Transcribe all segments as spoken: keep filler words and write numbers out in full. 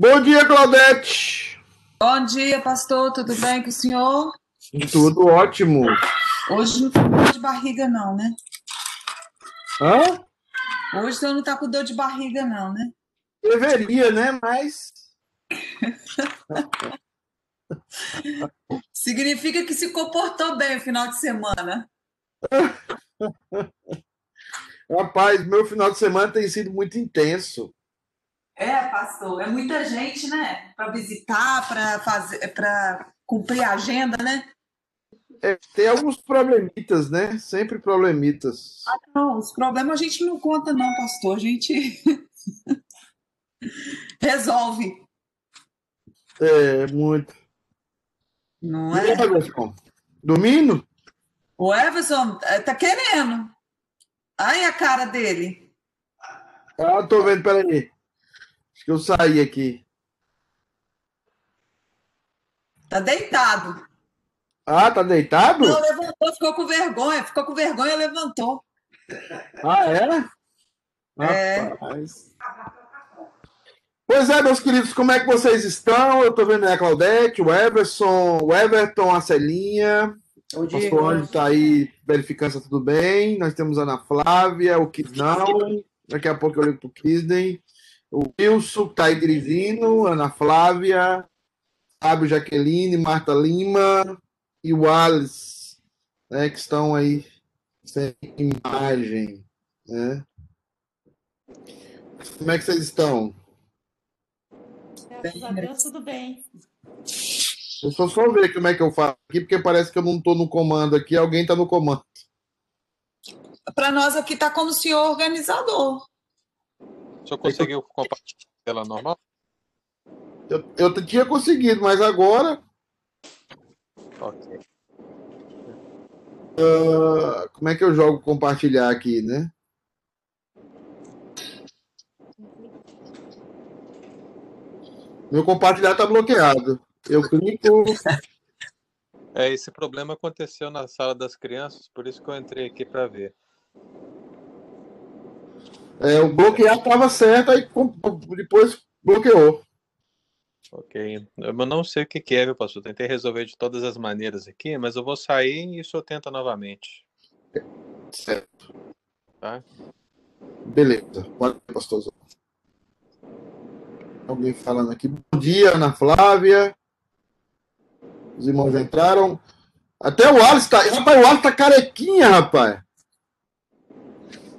Bom dia, Claudete. Bom dia, pastor. Tudo bem com o senhor? Tudo ótimo. Hoje não tá com dor de barriga, não, né? Hã? Hoje o senhor não tá com dor de barriga, não, né? Deveria, né? Mas... Significa que se comportou bem o final de semana. Rapaz, meu final de semana tem sido muito intenso. É, pastor, é muita gente, né? Para visitar, para fazer, para cumprir a agenda, né? É, tem alguns problemitas, né? Sempre problemitas. Ah, não, os problemas a gente não conta, não, pastor. A gente resolve. É, muito. Não é? E aí, Everson? Domino? O Everson tá querendo. Ai, a cara dele. Ah, tô vendo, peraí. Acho que eu saí aqui. Tá deitado. Ah, tá deitado? Não, levantou, ficou com vergonha. Ficou com vergonha e levantou. Ah, era? É? Rapaz. Pois é, meus queridos, como é que vocês estão? Eu estou vendo a Claudete, o Everson, o Everton, a Celinha. O pastor Ângelo está aí verificando se tá tudo bem. Nós temos a Ana Flávia, o Kisnau. Daqui a pouco eu ligo para o Kisney. O Wilson, o Tairizinho, Ana Flávia, Sábio Jaqueline, Marta Lima e o Alex, né, que estão aí sem imagem. Né? Como é que vocês estão? Graças a Deus, tudo bem. Eu só só ver como é que eu faço aqui, porque parece que eu não estou no comando aqui, alguém está no comando. Para nós aqui está como o senhor organizador. O senhor conseguiu compartilhar ela normal? Eu, eu tinha conseguido, mas agora... Ok. Uh, como é que eu jogo compartilhar aqui, né? Meu compartilhar está bloqueado. Eu clico... É, esse problema aconteceu na sala das crianças, por isso que eu entrei aqui para ver. É, o bloquear estava certo, aí depois bloqueou. Ok. Eu não sei o que que é, meu pastor. Tentei resolver de todas as maneiras aqui, mas eu vou sair e o senhor tenta novamente. Certo. Tá? Beleza. Pode, pastor. Alguém falando aqui. Bom dia, Ana Flávia. Os irmãos já entraram. Até o Alisson tá... Rapaz, o Alisson tá carequinha, rapaz.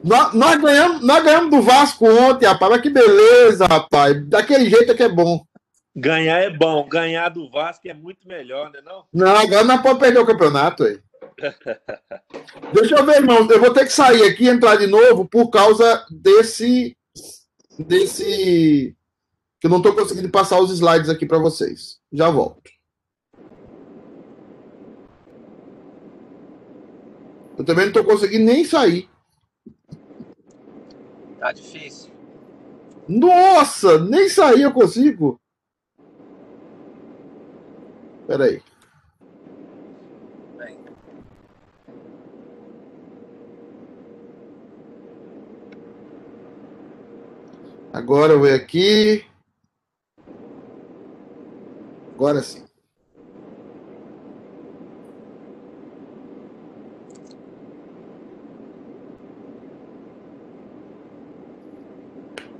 Nós, nós, ganhamos, nós ganhamos do Vasco ontem, rapaz. Mas que beleza, rapaz. Daquele jeito é que é bom. Ganhar é bom. Ganhar do Vasco é muito melhor, né? Não, não agora não pode perder o campeonato. Aí. Deixa eu ver, irmão. Eu vou ter que sair aqui e entrar de novo por causa desse... desse... que eu não estou conseguindo passar os slides aqui para vocês. Já volto. Eu também não estou conseguindo nem sair. Tá difícil. Nossa, nem sair eu consigo. Espera aí. Agora eu venho aqui. Agora sim.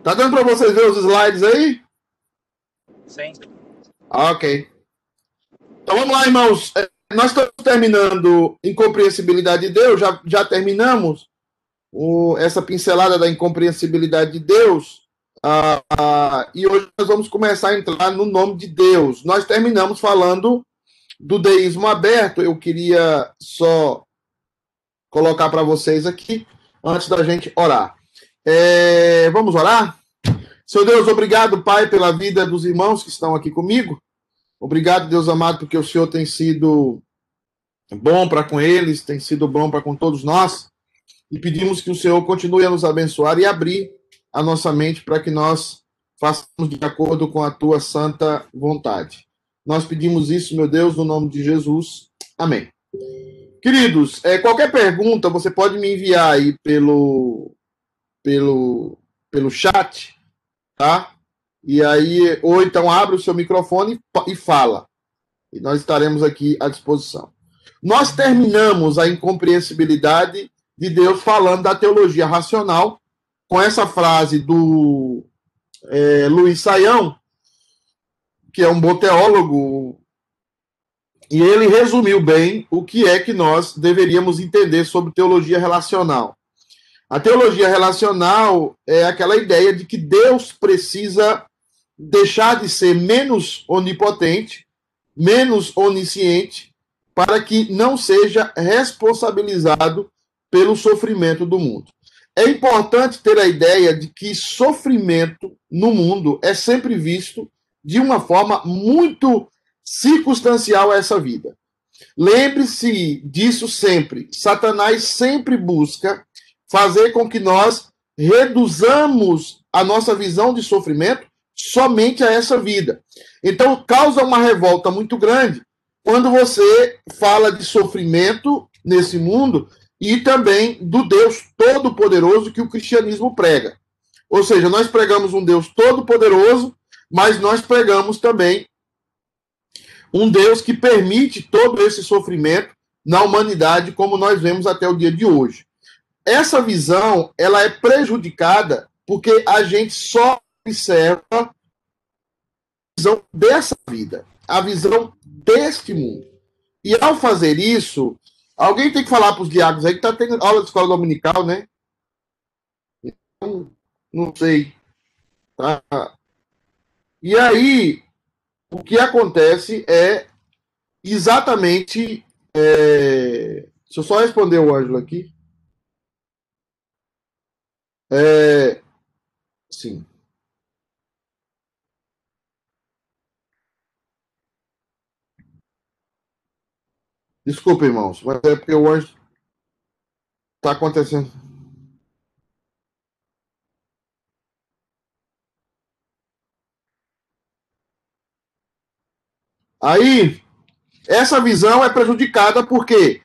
Tá dando para vocês verem os slides aí? Sim. Ah, ok. Então vamos lá, irmãos. Nós estamos terminando Incompreensibilidade de Deus. Já, já terminamos o, essa pincelada da incompreensibilidade de Deus. Ah, ah, e hoje nós vamos começar a entrar no nome de Deus. Nós terminamos falando do deísmo aberto. Eu queria só colocar para vocês aqui, antes da gente orar. É, vamos orar? Senhor Deus, obrigado, Pai, pela vida dos irmãos que estão aqui comigo. Obrigado, Deus amado, porque o Senhor tem sido bom para com eles, tem sido bom para com todos nós. E pedimos que o Senhor continue a nos abençoar e abrir a nossa mente para que nós façamos de acordo com a tua santa vontade. Nós pedimos isso, meu Deus, no nome de Jesus. Amém. Queridos, é, qualquer pergunta você pode me enviar aí pelo, pelo, pelo chat, tá? E aí, ou então abre o seu microfone e fala. E nós estaremos aqui à disposição. Nós terminamos a incompreensibilidade de Deus falando da teologia racional com essa frase do é, Luiz Sayão, que é um bom teólogo, e ele resumiu bem o que é que nós deveríamos entender sobre teologia relacional. A teologia relacional é aquela ideia de que Deus precisa deixar de ser menos onipotente, menos onisciente, para que não seja responsabilizado pelo sofrimento do mundo. É importante ter a ideia de que sofrimento no mundo é sempre visto de uma forma muito circunstancial a essa vida. Lembre-se disso sempre. Satanás sempre busca fazer com que nós reduzamos a nossa visão de sofrimento somente a essa vida. Então, causa uma revolta muito grande quando você fala de sofrimento nesse mundo e também do Deus Todo-Poderoso que o cristianismo prega. Ou seja, nós pregamos um Deus Todo-Poderoso, mas nós pregamos também um Deus que permite todo esse sofrimento na humanidade, como nós vemos até o dia de hoje. Essa visão, ela é prejudicada porque a gente só observa a visão dessa vida, a visão deste mundo. E ao fazer isso, alguém tem que falar para os diáconos aí que está tendo aula de escola dominical, né? Não, não sei. Tá? E aí, o que acontece é exatamente... É... Deixa eu só responder o Ângelo aqui. É, sim. Desculpa, irmãos, mas é porque hoje está acontecendo. Aí, essa visão é prejudicada porque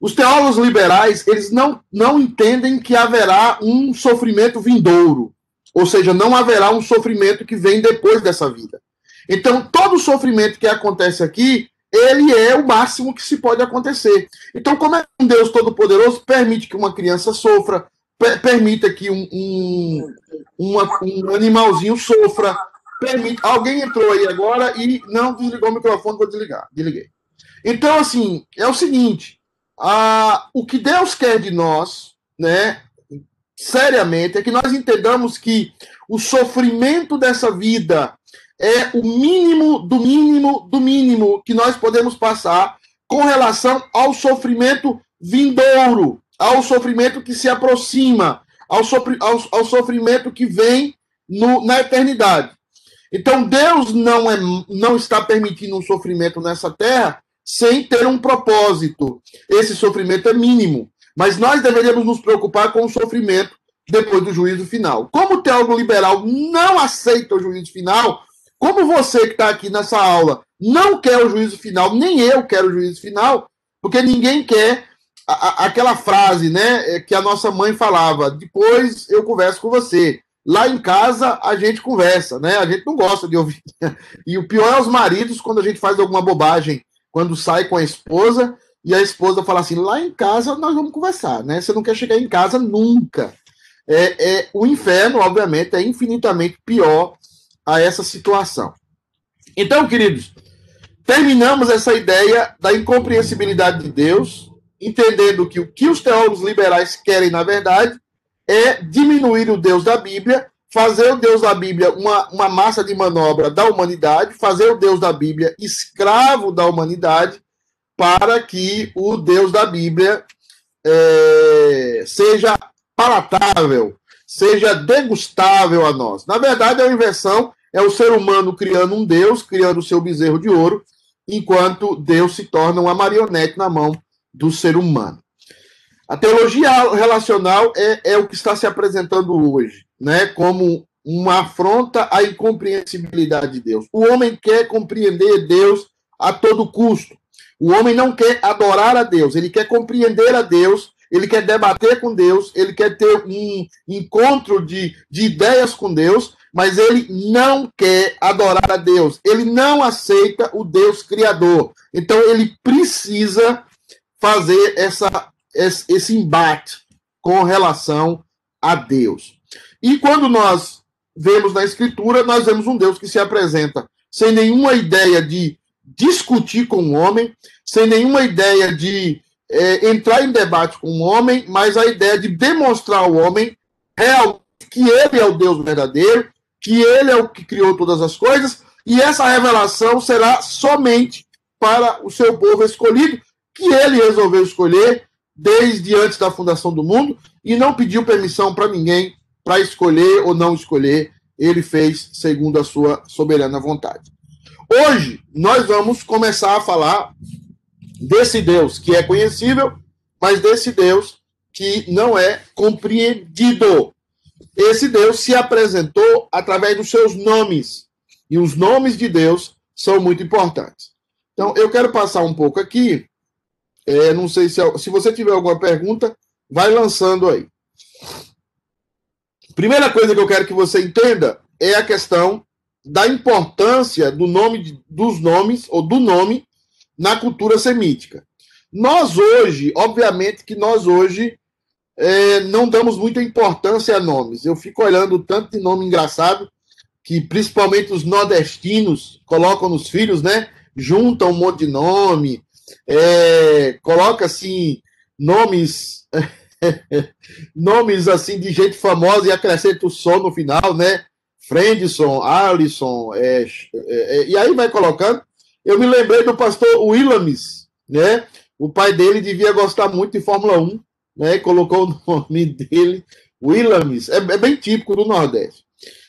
os teólogos liberais, eles não, não entendem que haverá um sofrimento vindouro. Ou seja, não haverá um sofrimento que vem depois dessa vida. Então, todo sofrimento que acontece aqui, ele é o máximo que se pode acontecer. Então, como é que um Deus Todo-Poderoso permite que uma criança sofra, per- permita que um, um, uma, um animalzinho sofra, permite... Alguém entrou aí agora e não desligou o microfone, vou desligar. Desliguei. Então, assim, é o seguinte... Ah, o que Deus quer de nós, né, seriamente, é que nós entendamos que o sofrimento dessa vida é o mínimo do mínimo do mínimo que nós podemos passar com relação ao sofrimento vindouro, ao sofrimento que se aproxima, ao, sofri- ao, ao sofrimento que vem no, na eternidade. Então, Deus não, é, não está permitindo um sofrimento nessa terra sem ter um propósito. Esse sofrimento é mínimo, mas nós deveríamos nos preocupar com o sofrimento depois do juízo final. Como o teólogo liberal não aceita o juízo final, como você que está aqui nessa aula não quer o juízo final, nem eu quero o juízo final, porque ninguém quer a, a, aquela frase, né, que a nossa mãe falava, depois eu converso com você. Lá em casa a gente conversa, né? A gente não gosta de ouvir. E o pior é os maridos quando a gente faz alguma bobagem, quando sai com a esposa, e a esposa fala assim, lá em casa nós vamos conversar, né? Você não quer chegar em casa nunca. É, é, o inferno, obviamente, é infinitamente pior a essa situação. Então, queridos, terminamos essa ideia da incompreensibilidade de Deus, entendendo que o que os teólogos liberais querem, na verdade, é diminuir o Deus da Bíblia, fazer o Deus da Bíblia uma, uma massa de manobra da humanidade, fazer o Deus da Bíblia escravo da humanidade, para que o Deus da Bíblia é, seja palatável, seja degustável a nós. Na verdade, a inversão é o ser humano criando um Deus, criando o seu bezerro de ouro, enquanto Deus se torna uma marionete na mão do ser humano. A teologia relacional é, é o que está se apresentando hoje, né, como uma afronta à incompreensibilidade de Deus. O homem quer compreender Deus a todo custo. O homem não quer adorar a Deus, ele quer compreender a Deus, ele quer debater com Deus, ele quer ter um encontro de, de ideias com Deus, mas ele não quer adorar a Deus. Ele não aceita o Deus criador. Então, ele precisa fazer essa, esse embate com relação a Deus. E quando nós vemos na Escritura, nós vemos um Deus que se apresenta sem nenhuma ideia de discutir com o homem, sem nenhuma ideia de é, entrar em debate com o homem, mas a ideia de demonstrar ao homem realmente que ele é o Deus verdadeiro, que ele é o que criou todas as coisas, e essa revelação será somente para o seu povo escolhido, que ele resolveu escolher desde antes da fundação do mundo, e não pediu permissão para ninguém para escolher ou não escolher, ele fez segundo a sua soberana vontade. Hoje, nós vamos começar a falar desse Deus que é conhecível, mas desse Deus que não é compreendido. Esse Deus se apresentou através dos seus nomes, e os nomes de Deus são muito importantes. Então, eu quero passar um pouco aqui, é, não sei se, se você tiver alguma pergunta, vai lançando aí. Primeira coisa que eu quero que você entenda é a questão da importância do nome, dos nomes, ou do nome, na cultura semítica. Nós hoje, obviamente que nós hoje é, não damos muita importância a nomes. Eu fico olhando tanto de nome engraçado, que principalmente os nordestinos colocam nos filhos, né? Juntam um monte de nome, é, coloca assim, nomes... nomes assim de gente famosa e acrescenta o som no final, né? Frendson, Alisson, é, é, e aí vai colocando. Eu me lembrei do pastor Willamis, né? O pai dele devia gostar muito de Fórmula um, né? Colocou o nome dele, Willamis, é, é bem típico do Nordeste.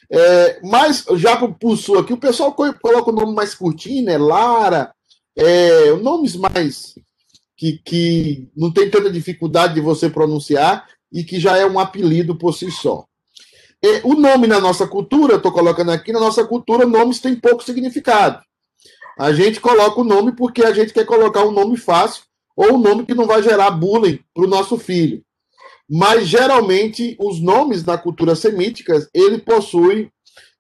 É, mas já por sul aqui, o pessoal coloca o nome mais curtinho, né? Lara, é, nomes mais... Que, que não tem tanta dificuldade de você pronunciar e que já é um apelido por si só. E o nome na nossa cultura, eu estou colocando aqui, na nossa cultura, nomes têm pouco significado. A gente coloca o nome porque a gente quer colocar um nome fácil ou um nome que não vai gerar bullying para o nosso filho. Mas, geralmente, os nomes da cultura semítica, ele possui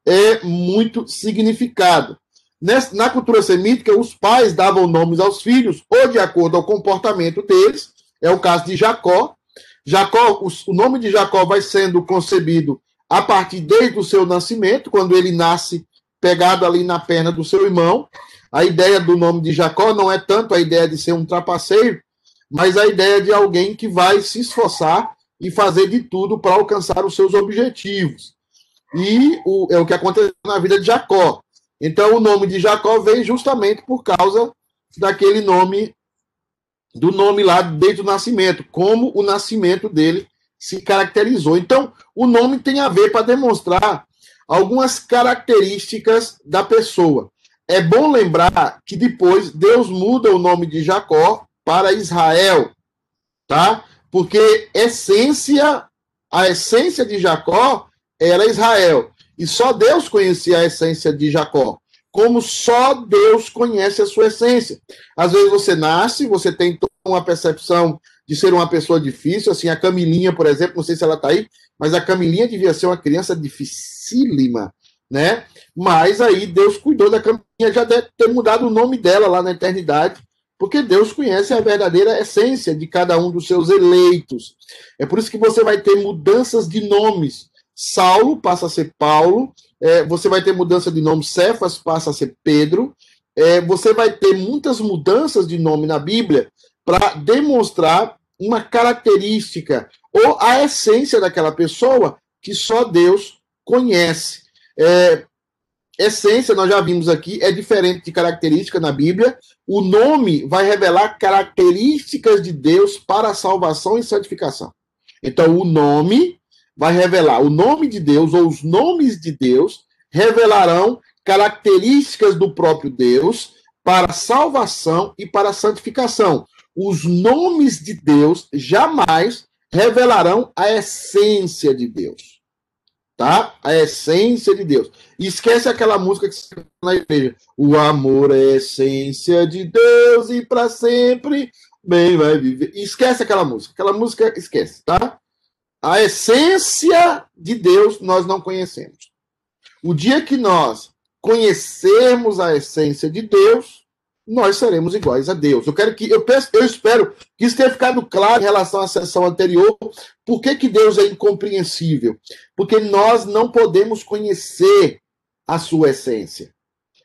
é, muito significado. Na cultura semítica, os pais davam nomes aos filhos, ou de acordo ao comportamento deles. É o caso de Jacó. Jacó, o nome de Jacó vai sendo concebido a partir desde o seu nascimento, quando ele nasce pegado ali na perna do seu irmão. A ideia do nome de Jacó não é tanto a ideia de ser um trapaceiro, mas a ideia de alguém que vai se esforçar e fazer de tudo para alcançar os seus objetivos. E o, é o que aconteceu na vida de Jacó. Então, o nome de Jacó vem justamente por causa daquele nome, do nome lá desde o nascimento, como o nascimento dele se caracterizou. Então, o nome tem a ver para demonstrar algumas características da pessoa. É bom lembrar que depois Deus muda o nome de Jacó para Israel, tá? Porque essência, a essência de Jacó era Israel. E só Deus conhecia a essência de Jacó, como só Deus conhece a sua essência. Às vezes você nasce, você tem toda uma percepção de ser uma pessoa difícil, assim, a Camilinha, por exemplo, não sei se ela está aí, mas a Camilinha devia ser uma criança dificílima, né? Mas aí Deus cuidou da Camilinha, já deve ter mudado o nome dela lá na eternidade, porque Deus conhece a verdadeira essência de cada um dos seus eleitos. É por isso que você vai ter mudanças de nomes. Saulo passa a ser Paulo, é, você vai ter mudança de nome, Cefas passa a ser Pedro, é, você vai ter muitas mudanças de nome na Bíblia para demonstrar uma característica ou a essência daquela pessoa que só Deus conhece. É, essência, nós já vimos aqui, é diferente de característica na Bíblia. O nome vai revelar características de Deus para a salvação e santificação. Então, o nome... vai revelar o nome de Deus, ou os nomes de Deus, revelarão características do próprio Deus para salvação e para santificação. Os nomes de Deus jamais revelarão a essência de Deus. Tá? A essência de Deus. E esquece aquela música que se canta na igreja. O amor é a essência de Deus e para sempre bem vai viver. E esquece aquela música. Aquela música esquece, tá? A essência de Deus nós não conhecemos. O dia que nós conhecermos a essência de Deus, nós seremos iguais a Deus. Eu quero que, eu, peço, eu espero que isso tenha ficado claro em relação à sessão anterior. Por que que Deus é incompreensível? Porque nós não podemos conhecer a sua essência.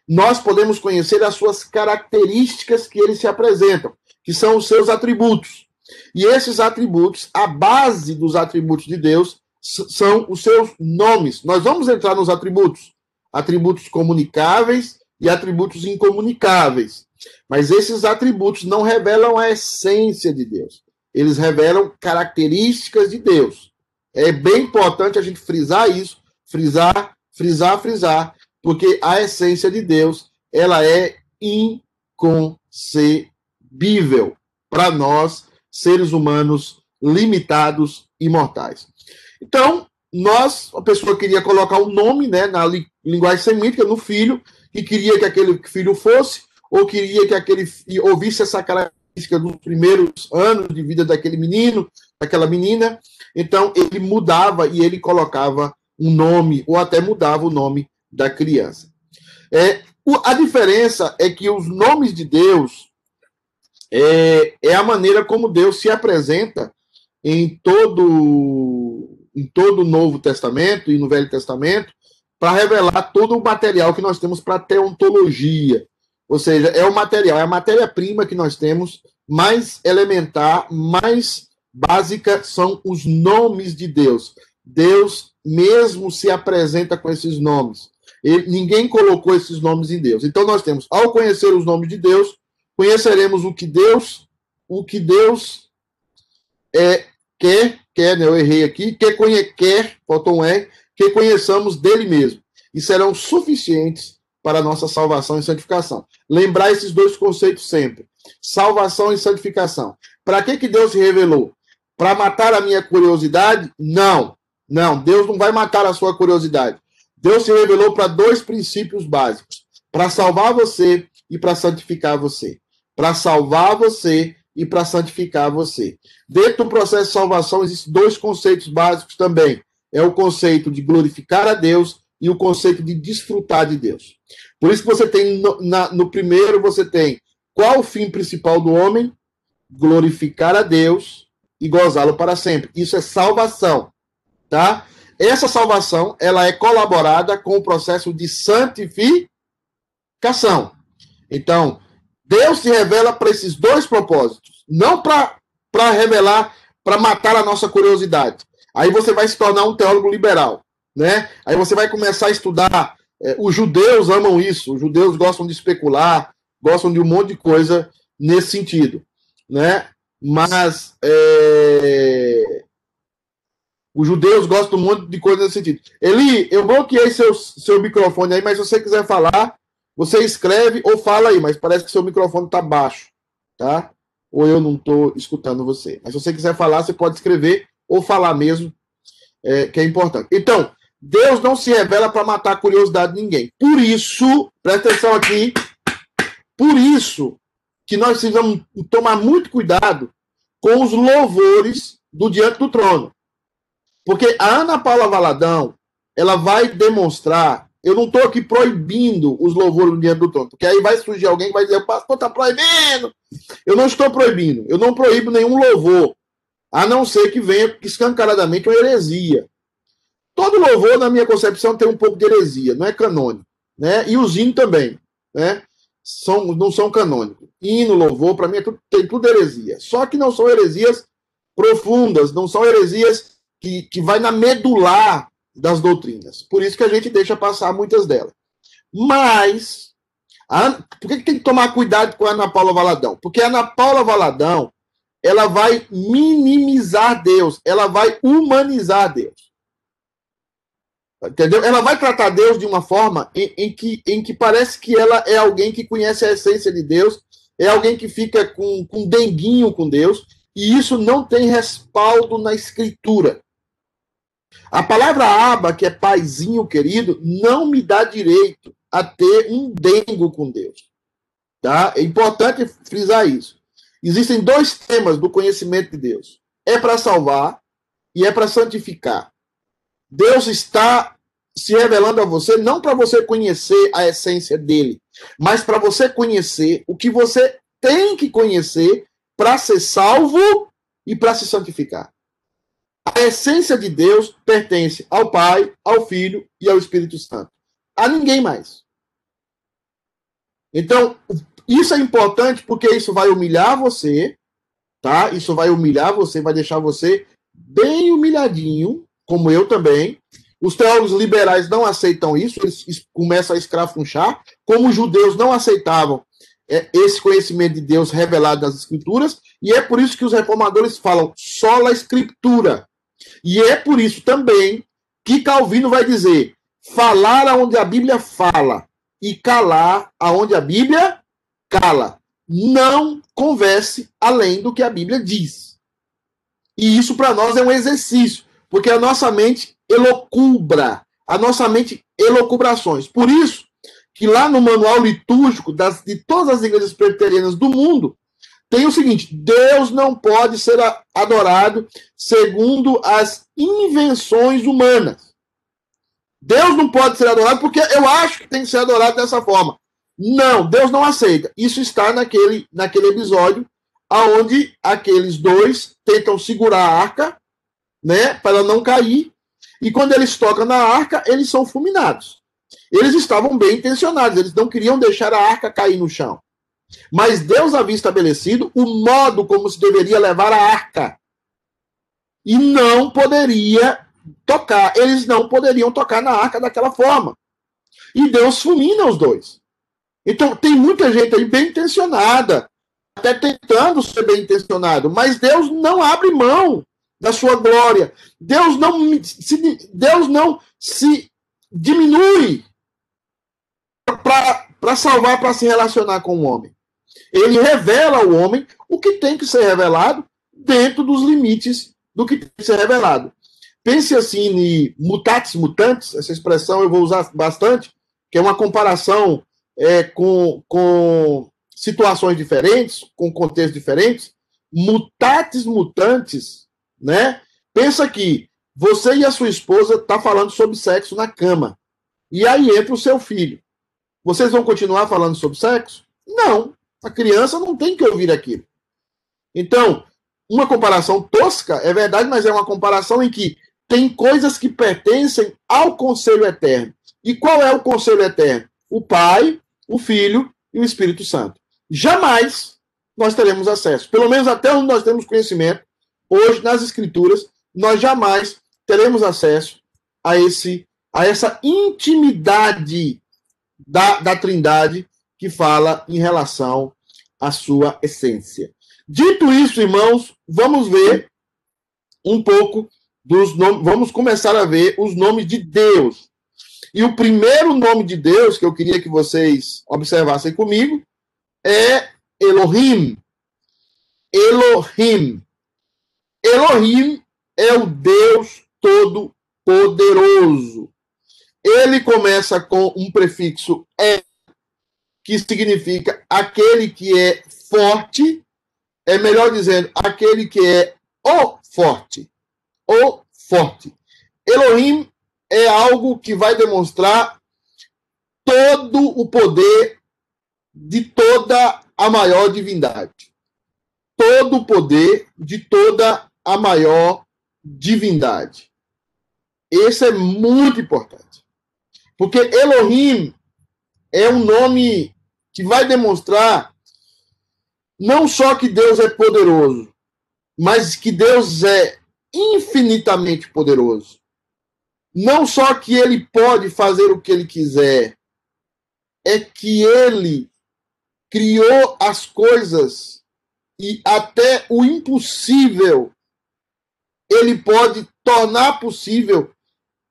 Nós podemos conhecer as suas características que ele se apresenta, que são os seus atributos. E esses atributos, a base dos atributos de Deus, são os seus nomes. Nós vamos entrar nos atributos. Atributos comunicáveis e atributos incomunicáveis. Mas esses atributos não revelam a essência de Deus. Eles revelam características de Deus. É bem importante a gente frisar isso, frisar, frisar, frisar, porque a essência de Deus, ela é inconcebível para nós, seres humanos limitados e mortais. Então, nós, a pessoa queria colocar um nome, né, na li, linguagem semítica, no filho, e queria que aquele filho fosse, ou queria que aquele ouvisse essa característica dos primeiros anos de vida daquele menino, daquela menina. Então, ele mudava e ele colocava um nome, ou até mudava o nome da criança. É, a diferença é que os nomes de Deus é, é a maneira como Deus se apresenta em todo... em todo o Novo Testamento e no Velho Testamento, para revelar todo o material que nós temos para teontologia. Ou seja, é o material, é a matéria-prima que nós temos, mais elementar, mais básica, são os nomes de Deus. Deus mesmo se apresenta com esses nomes. Ele, ninguém colocou esses nomes em Deus. Então nós temos, ao conhecer os nomes de Deus, conheceremos o que Deus, o que Deus é, quer, Quer, né, eu errei aqui, que conhe, quer, faltou um R, que conheçamos dele mesmo, e serão suficientes para a nossa salvação e santificação. Lembrar esses dois conceitos sempre, salvação e santificação. Para que, que Deus se revelou? Para matar a minha curiosidade? Não, não, Deus não vai matar a sua curiosidade. Deus se revelou para dois princípios básicos, para salvar você e para santificar você. Para salvar você e para santificar você. Dentro do processo de salvação, existem dois conceitos básicos também. É o conceito de glorificar a Deus e o conceito de desfrutar de Deus. Por isso que você tem, no, na, no primeiro, você tem qual o fim principal do homem? Glorificar a Deus e gozá-lo para sempre. Isso é salvação, tá? Essa salvação, ela é colaborada com o processo de santificação. Então, Deus se revela para esses dois propósitos, não para revelar, para matar a nossa curiosidade. Aí você vai se tornar um teólogo liberal, né? Aí você vai começar a estudar. É, os judeus amam isso, os judeus gostam de especular, gostam de um monte de coisa nesse sentido, né? Mas é, os judeus gostam de um monte de coisa nesse sentido. Eli, eu bloqueei seu, seu microfone aí, mas se você quiser falar... Você escreve ou fala aí, mas parece que seu microfone está baixo, tá? Ou eu não estou escutando você. Mas se você quiser falar, você pode escrever ou falar mesmo, é, que é importante. Então, Deus não se revela para matar a curiosidade de ninguém. Por isso, presta atenção aqui, por isso que nós precisamos tomar muito cuidado com os louvores do diante do trono. Porque a Ana Paula Valadão, ela vai demonstrar... Eu não estou aqui proibindo os louvores diante do trono, porque aí vai surgir alguém que vai dizer, o pastor está proibindo. Eu não estou proibindo, eu não proíbo nenhum louvor, a não ser que venha escancaradamente uma heresia. Todo louvor, na minha concepção, tem um pouco de heresia, não é canônico, né? E os hinos também, né? São, não são canônicos. Hino, louvor, para mim, é tudo, tem tudo heresia. Só que não são heresias profundas, não são heresias que, que vai na medular das doutrinas. Por isso que a gente deixa passar muitas delas. Mas, a, por que tem que tomar cuidado com a Ana Paula Valadão? Porque a Ana Paula Valadão, ela vai minimizar Deus, ela vai humanizar Deus. Entendeu? Ela vai tratar Deus de uma forma em, em, que, em que parece que ela é alguém que conhece a essência de Deus, é alguém que fica com, com denguinho com Deus, e isso não tem respaldo na Escritura. A palavra aba, que é paizinho querido, não me dá direito a ter um dengo com Deus. Tá? É importante frisar isso. Existem dois temas do conhecimento de Deus. É para salvar e é para santificar. Deus está se revelando a você, não para você conhecer a essência dele, mas para você conhecer o que você tem que conhecer para ser salvo e para se santificar. A essência de Deus pertence ao Pai, ao Filho e ao Espírito Santo. A ninguém mais. Então, isso é importante porque isso vai humilhar você, tá? Isso vai humilhar você, vai deixar você bem humilhadinho, como eu também. Os teólogos liberais não aceitam isso, eles começam a escrafunchar, como os judeus não aceitavam esse conhecimento de Deus revelado nas Escrituras, e é por isso que os reformadores falam sola Escritura. E é por isso também que Calvino vai dizer falar aonde a Bíblia fala e calar aonde a Bíblia cala. Não converse além do que a Bíblia diz. E isso para nós é um exercício, porque a nossa mente elocubra, a nossa mente elocubrações. Por isso que lá no manual litúrgico das, de todas as igrejas presbiterianas do mundo, tem o seguinte: Deus não pode ser adorado segundo as invenções humanas. Deus não pode ser adorado porque eu acho que tem que ser adorado dessa forma. Não, Deus não aceita. Isso está naquele, naquele episódio onde aqueles dois tentam segurar a arca, né, para ela não cair. E quando eles tocam na arca, eles são fulminados. Eles estavam bem intencionados, eles não queriam deixar a arca cair no chão. Mas Deus havia estabelecido o modo como se deveria levar a arca. E não poderia tocar, eles não poderiam tocar na arca daquela forma. E Deus fulmina os dois. Então tem muita gente aí bem intencionada, até tentando ser bem intencionado, mas Deus não abre mão da sua glória. Deus não se, Deus não se diminui para salvar, para se relacionar com o homem. Ele revela ao homem o que tem que ser revelado dentro dos limites do que tem que ser revelado. Pense assim em mutatis mutantes, essa expressão eu vou usar bastante, que é uma comparação é, com, com situações diferentes, com contextos diferentes. Mutatis mutantes, né? Pensa que você e a sua esposa estão falando sobre sexo na cama. E aí entra o seu filho. Vocês vão continuar falando sobre sexo? Não. A criança não tem que ouvir aquilo. Então, uma comparação tosca, é verdade, mas é uma comparação em que tem coisas que pertencem ao conselho eterno. E qual é o conselho eterno? O Pai, o Filho e o Espírito Santo. Jamais nós teremos acesso. Pelo menos até onde nós temos conhecimento, hoje, nas Escrituras, nós jamais teremos acesso a, esse, a essa intimidade da, da Trindade que fala em relação à sua essência. Dito isso, irmãos, vamos ver um pouco dos nomes, vamos começar a ver os nomes de Deus. E o primeiro nome de Deus que eu queria que vocês observassem comigo é Elohim. Elohim. Elohim é o Deus Todo-Poderoso. Ele começa com um prefixo E, que significa aquele que é forte, é melhor dizendo, aquele que é o forte. O forte. Elohim é algo que vai demonstrar todo o poder de toda a maior divindade. Todo o poder de toda a maior divindade. Esse é muito importante. Porque Elohim é um nome que vai demonstrar não só que Deus é poderoso, mas que Deus é infinitamente poderoso. Não só que ele pode fazer o que ele quiser, é que ele criou as coisas e até o impossível ele pode tornar possível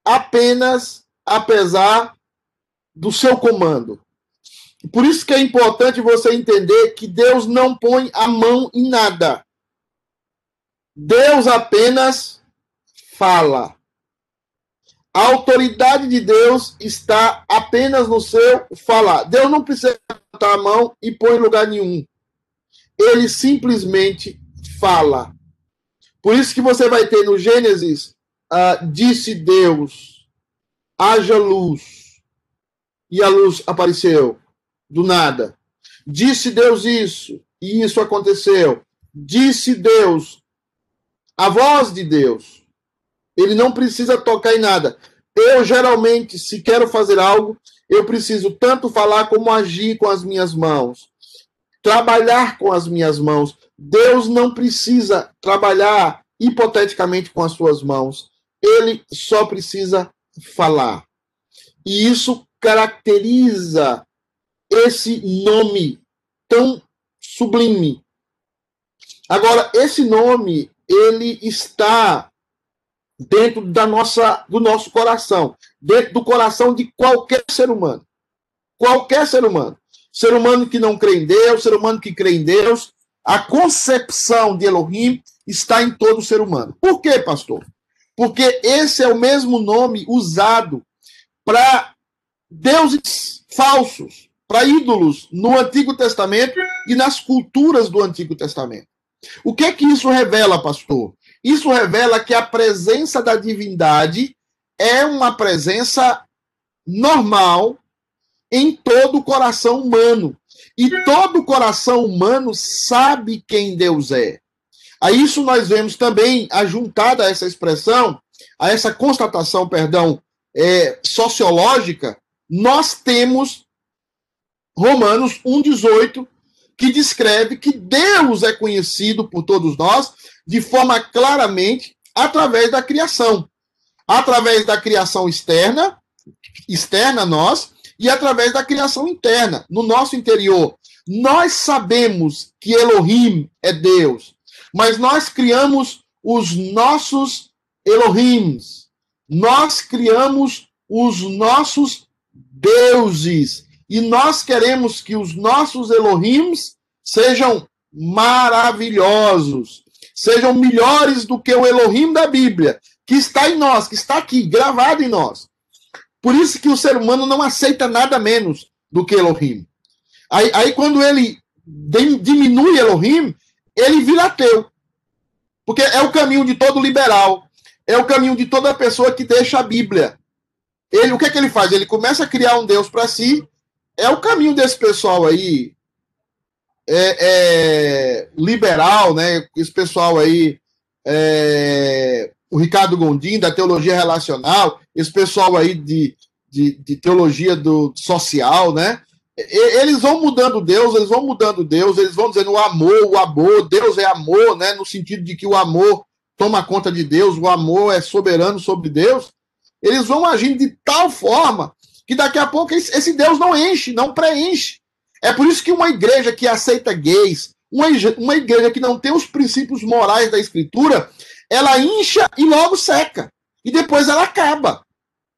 apenas apesar do seu comando. Por isso que é importante você entender que Deus não põe a mão em nada. Deus apenas fala. A autoridade de Deus está apenas no seu falar. Deus não precisa botar a mão e pôr em lugar nenhum. Ele simplesmente fala. Por isso que você vai ter no Gênesis, ah, disse Deus, haja luz. E a luz apareceu, do nada. Disse Deus isso, e isso aconteceu. Disse Deus, a voz de Deus. Ele não precisa tocar em nada. Eu, geralmente, se quero fazer algo, eu preciso tanto falar como agir com as minhas mãos. Trabalhar com as minhas mãos. Deus não precisa trabalhar hipoteticamente com as suas mãos. Ele só precisa falar. E isso caracteriza esse nome tão sublime. Agora, esse nome, ele está dentro da nossa, do nosso coração, dentro do coração de qualquer ser humano. Qualquer ser humano. Ser humano que não crê em Deus, ser humano que crê em Deus, a concepção de Elohim está em todo ser humano. Por quê, pastor? Porque esse é o mesmo nome usado para deuses falsos, para ídolos no Antigo Testamento e nas culturas do Antigo Testamento. O que é que isso revela, pastor? Isso revela que a presença da divindade é uma presença normal em todo o coração humano. E todo o coração humano sabe quem Deus é. A isso nós vemos também, ajuntada a essa expressão, a essa constatação, perdão, é, sociológica, nós temos Romanos um, dezoito, que descreve que Deus é conhecido por todos nós de forma claramente através da criação. Através da criação externa, externa a nós, e através da criação interna, no nosso interior. Nós sabemos que Elohim é Deus, mas nós criamos os nossos Elohims. Nós criamos os nossos deuses. E nós queremos que os nossos Elohims sejam maravilhosos, sejam melhores do que o Elohim da Bíblia, que está em nós, que está aqui, gravado em nós. Por isso que o ser humano não aceita nada menos do que Elohim. Aí, aí quando ele diminui Elohim, ele vira ateu. Porque é o caminho de todo liberal, é o caminho de toda pessoa que deixa a Bíblia. Ele, o que é que ele faz? Ele começa a criar um Deus para si. É o caminho desse pessoal aí, é, é, liberal, né? Esse pessoal aí, é, o Ricardo Gondim, da teologia relacional, esse pessoal aí de, de, de teologia do, social, né? E, eles vão mudando Deus, eles vão mudando Deus, eles vão dizendo o amor, o amor, Deus é amor, né? No sentido de que o amor toma conta de Deus, o amor é soberano sobre Deus. Eles vão agindo de tal forma que daqui a pouco esse Deus não enche, não preenche. É por isso que uma igreja que aceita gays, uma igreja que não tem os princípios morais da Escritura, ela incha e logo seca. E depois ela acaba.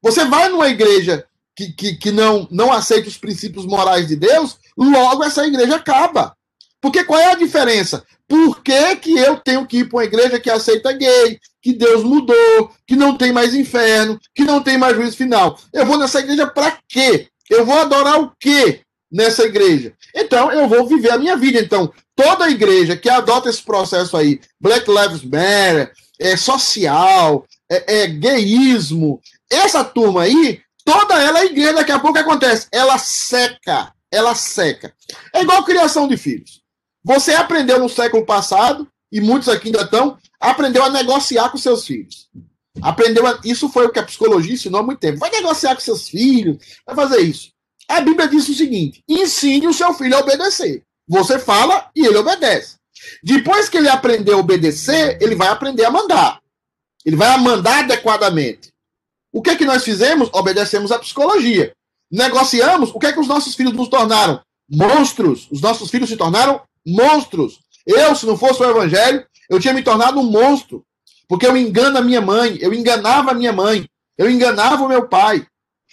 Você vai numa igreja que, que, que não, não aceita os princípios morais de Deus, logo essa igreja acaba. Porque qual é a diferença? Por que que eu tenho que ir para uma igreja que aceita gay, que Deus mudou, que não tem mais inferno, que não tem mais juízo final? Eu vou nessa igreja para quê? Eu vou adorar o quê nessa igreja? Então, eu vou viver a minha vida. Então, toda igreja que adota esse processo aí, Black Lives Matter, é social, é, é gayismo, essa turma aí, toda ela é igreja, daqui a pouco acontece, ela seca, ela seca. É igual criação de filhos. Você aprendeu no século passado, e muitos aqui ainda estão, aprendeu a negociar com seus filhos. Aprendeu a... Isso foi o que a psicologia ensinou há muito tempo. Vai negociar com seus filhos, vai fazer isso. A Bíblia diz o seguinte, ensine o seu filho a obedecer. Você fala e ele obedece. Depois que ele aprender a obedecer, ele vai aprender a mandar. Ele vai mandar adequadamente. O que é que nós fizemos? Obedecemos à psicologia. Negociamos. O que é que os nossos filhos nos tornaram? Monstros. Os nossos filhos se tornaram monstros. Eu, se não fosse o evangelho, eu tinha me tornado um monstro, porque eu engano a minha mãe, eu enganava a minha mãe, eu enganava o meu pai,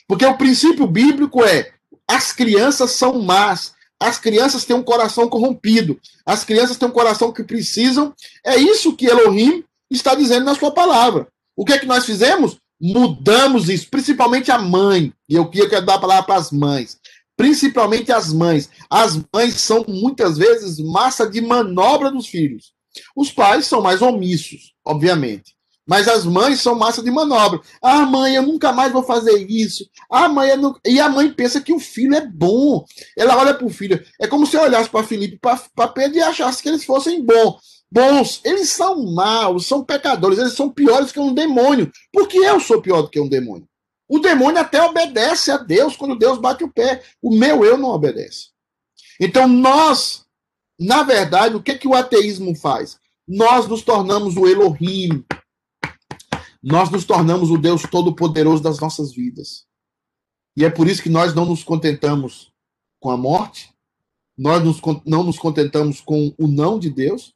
porque o princípio bíblico é, as crianças são más, as crianças têm um coração corrompido, as crianças têm um coração que precisam, é isso que Elohim está dizendo na sua palavra. O que é que nós fizemos? Mudamos isso, principalmente a mãe, e eu quero dar a palavra para as mães. Principalmente as mães. As mães são, muitas vezes, massa de manobra dos filhos. Os pais são mais omissos, obviamente. Mas as mães são massa de manobra. Ah, mãe, eu nunca mais vou fazer isso. Ah, mãe, eu não... E a mãe pensa que o filho é bom. Ela olha para o filho. É como se eu olhasse para Felipe, para Pedro e achasse que eles fossem bons. Bons. Eles são maus, são pecadores. Eles são piores que um demônio. Porque eu sou pior do que um demônio. O demônio até obedece a Deus quando Deus bate o pé. O meu eu não obedece. Então nós, na verdade, o que, que o ateísmo faz? Nós nos tornamos o Elohim. Nós nos tornamos o Deus Todo-Poderoso das nossas vidas. E é por isso que nós não nos contentamos com a morte, nós nos, não nos contentamos com o não de Deus.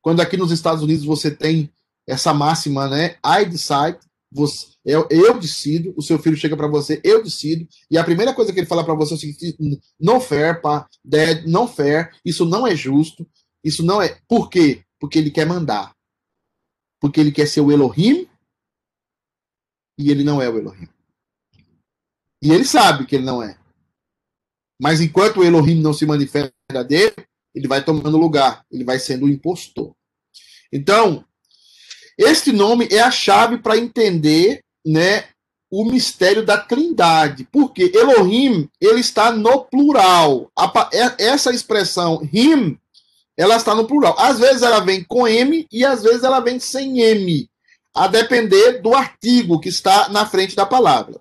Quando aqui nos Estados Unidos você tem essa máxima, né? I decide, você, eu, eu decido, o seu filho chega para você, eu decido, e a primeira coisa que ele fala para você é o seguinte: não fair, pá, dad, não fair, isso não é justo, isso não é... Por quê? Porque ele quer mandar. Porque ele quer ser o Elohim, e ele não é o Elohim. E ele sabe que ele não é. Mas enquanto o Elohim não se manifesta dele, ele vai tomando lugar. Ele vai sendo o impostor. Então, este nome é a chave para entender, né, o mistério da trindade. Porque Elohim, ele está no plural. Essa expressão, him, ela está no plural. Às vezes ela vem com M e às vezes ela vem sem M. A depender do artigo que está na frente da palavra.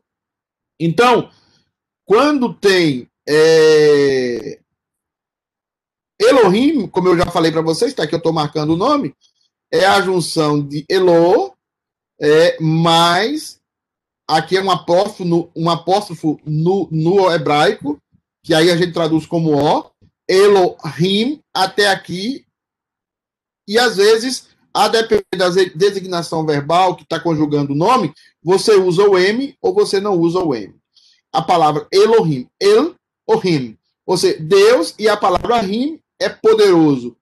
Então, quando tem é, Elohim, como eu já falei para vocês, tá aqui, eu estou marcando o nome, é a junção de Elo, é, mais, aqui é um apóstrofo, no, um apóstrofo no, no hebraico, que aí a gente traduz como O, Elohim, até aqui, e às vezes... A depender da designação verbal que está conjugando o nome, você usa o M ou você não usa o M. A palavra Elohim, El-Ohim, ou seja, Deus, e a palavra Him é poderoso.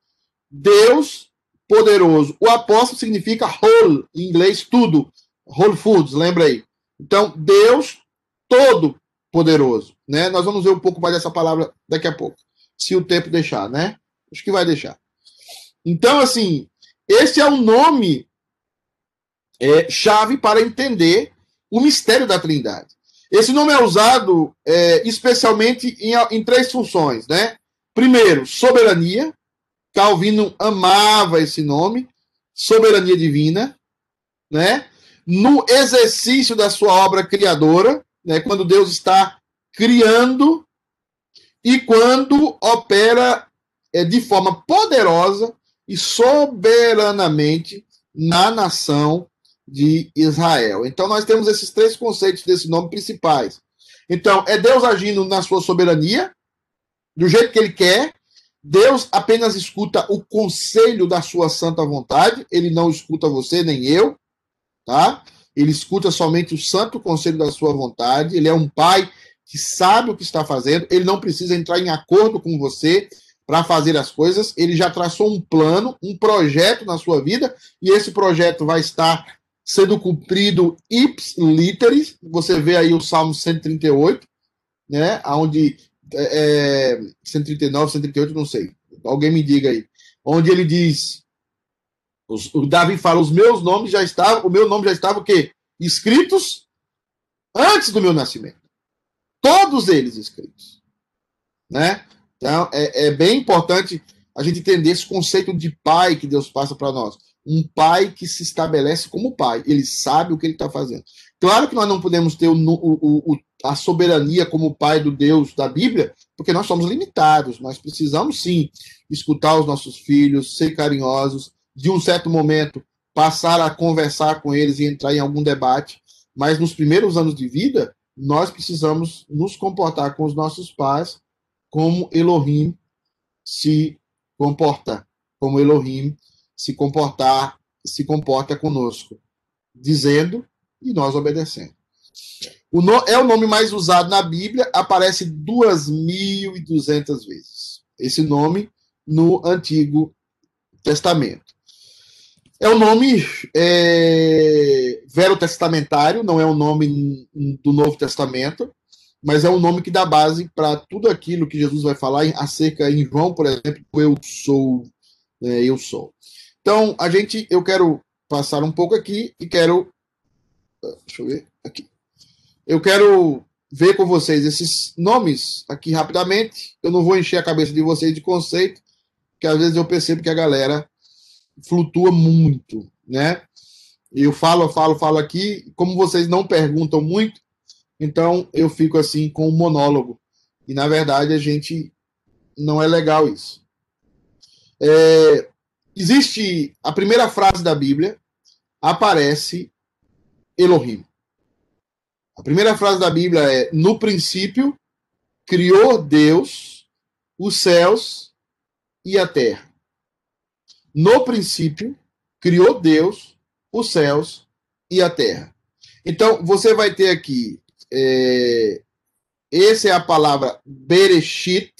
Deus, poderoso. O apóstolo significa whole, em inglês, tudo. Whole foods, lembra aí. Então, Deus todo poderoso, né? Nós vamos ver um pouco mais dessa palavra daqui a pouco, se o tempo deixar, né? Acho que vai deixar. Então, assim... Esse é o nome é, chave para entender o mistério da Trindade. Esse nome é usado é, especialmente em, em três funções, né? Primeiro, soberania. Calvino amava esse nome, soberania divina, né? No exercício da sua obra criadora, né? Quando Deus está criando e quando opera é, de forma poderosa e soberanamente na nação de Israel. Então, nós temos esses três conceitos desse nome principais. Então, é Deus agindo na sua soberania, do jeito que ele quer. Deus apenas escuta o conselho da sua santa vontade. Ele não escuta você, nem eu. Tá? Ele escuta somente o santo conselho da sua vontade. Ele é um pai que sabe o que está fazendo. Ele não precisa entrar em acordo com você para fazer as coisas. Ele já traçou um plano, um projeto na sua vida, e esse projeto vai estar sendo cumprido ips literis. Você vê aí o Salmo cento e trinta e oito, né, onde, é, cento e trinta e nove, cento e trinta e oito, não sei, alguém me diga aí, onde ele diz, os, o Davi fala, os meus nomes já estavam, o meu nome já estava o quê? Escritos antes do meu nascimento. Todos eles escritos, né? Então, é, é bem importante a gente entender esse conceito de pai que Deus passa para nós. Um pai que se estabelece como pai. Ele sabe o que ele está fazendo. Claro que nós não podemos ter o, o, o, a soberania como pai do Deus da Bíblia, porque nós somos limitados. Nós precisamos, sim, escutar os nossos filhos, ser carinhosos, de um certo momento passar a conversar com eles e entrar em algum debate. Mas nos primeiros anos de vida, nós precisamos nos comportar com os nossos pais como Elohim se comporta, como Elohim se comportar, se comporta conosco, dizendo e nós obedecendo. O no, é o nome mais usado na Bíblia, aparece duas mil e duzentas vezes. Esse nome no Antigo Testamento. É um nome é, verotestamentário, não é um nome do Novo Testamento, mas é um nome que dá base para tudo aquilo que Jesus vai falar em, acerca em João, por exemplo, eu sou, é, eu sou. Então, a gente, eu quero passar um pouco aqui e quero... Deixa eu ver aqui. Eu quero ver com vocês esses nomes aqui rapidamente. Eu não vou encher a cabeça de vocês de conceito, porque às vezes eu percebo que a galera flutua muito, né? Eu falo, falo, falo aqui. Como vocês não perguntam muito, então eu fico assim com o monólogo. E, na verdade, a gente... Não é legal isso. É, existe a primeira frase da Bíblia, aparece Elohim. A primeira frase da Bíblia é: no princípio criou Deus os céus e a terra. No princípio criou Deus os céus e a terra. Então você vai ter aqui, é, essa é a palavra Bereshit.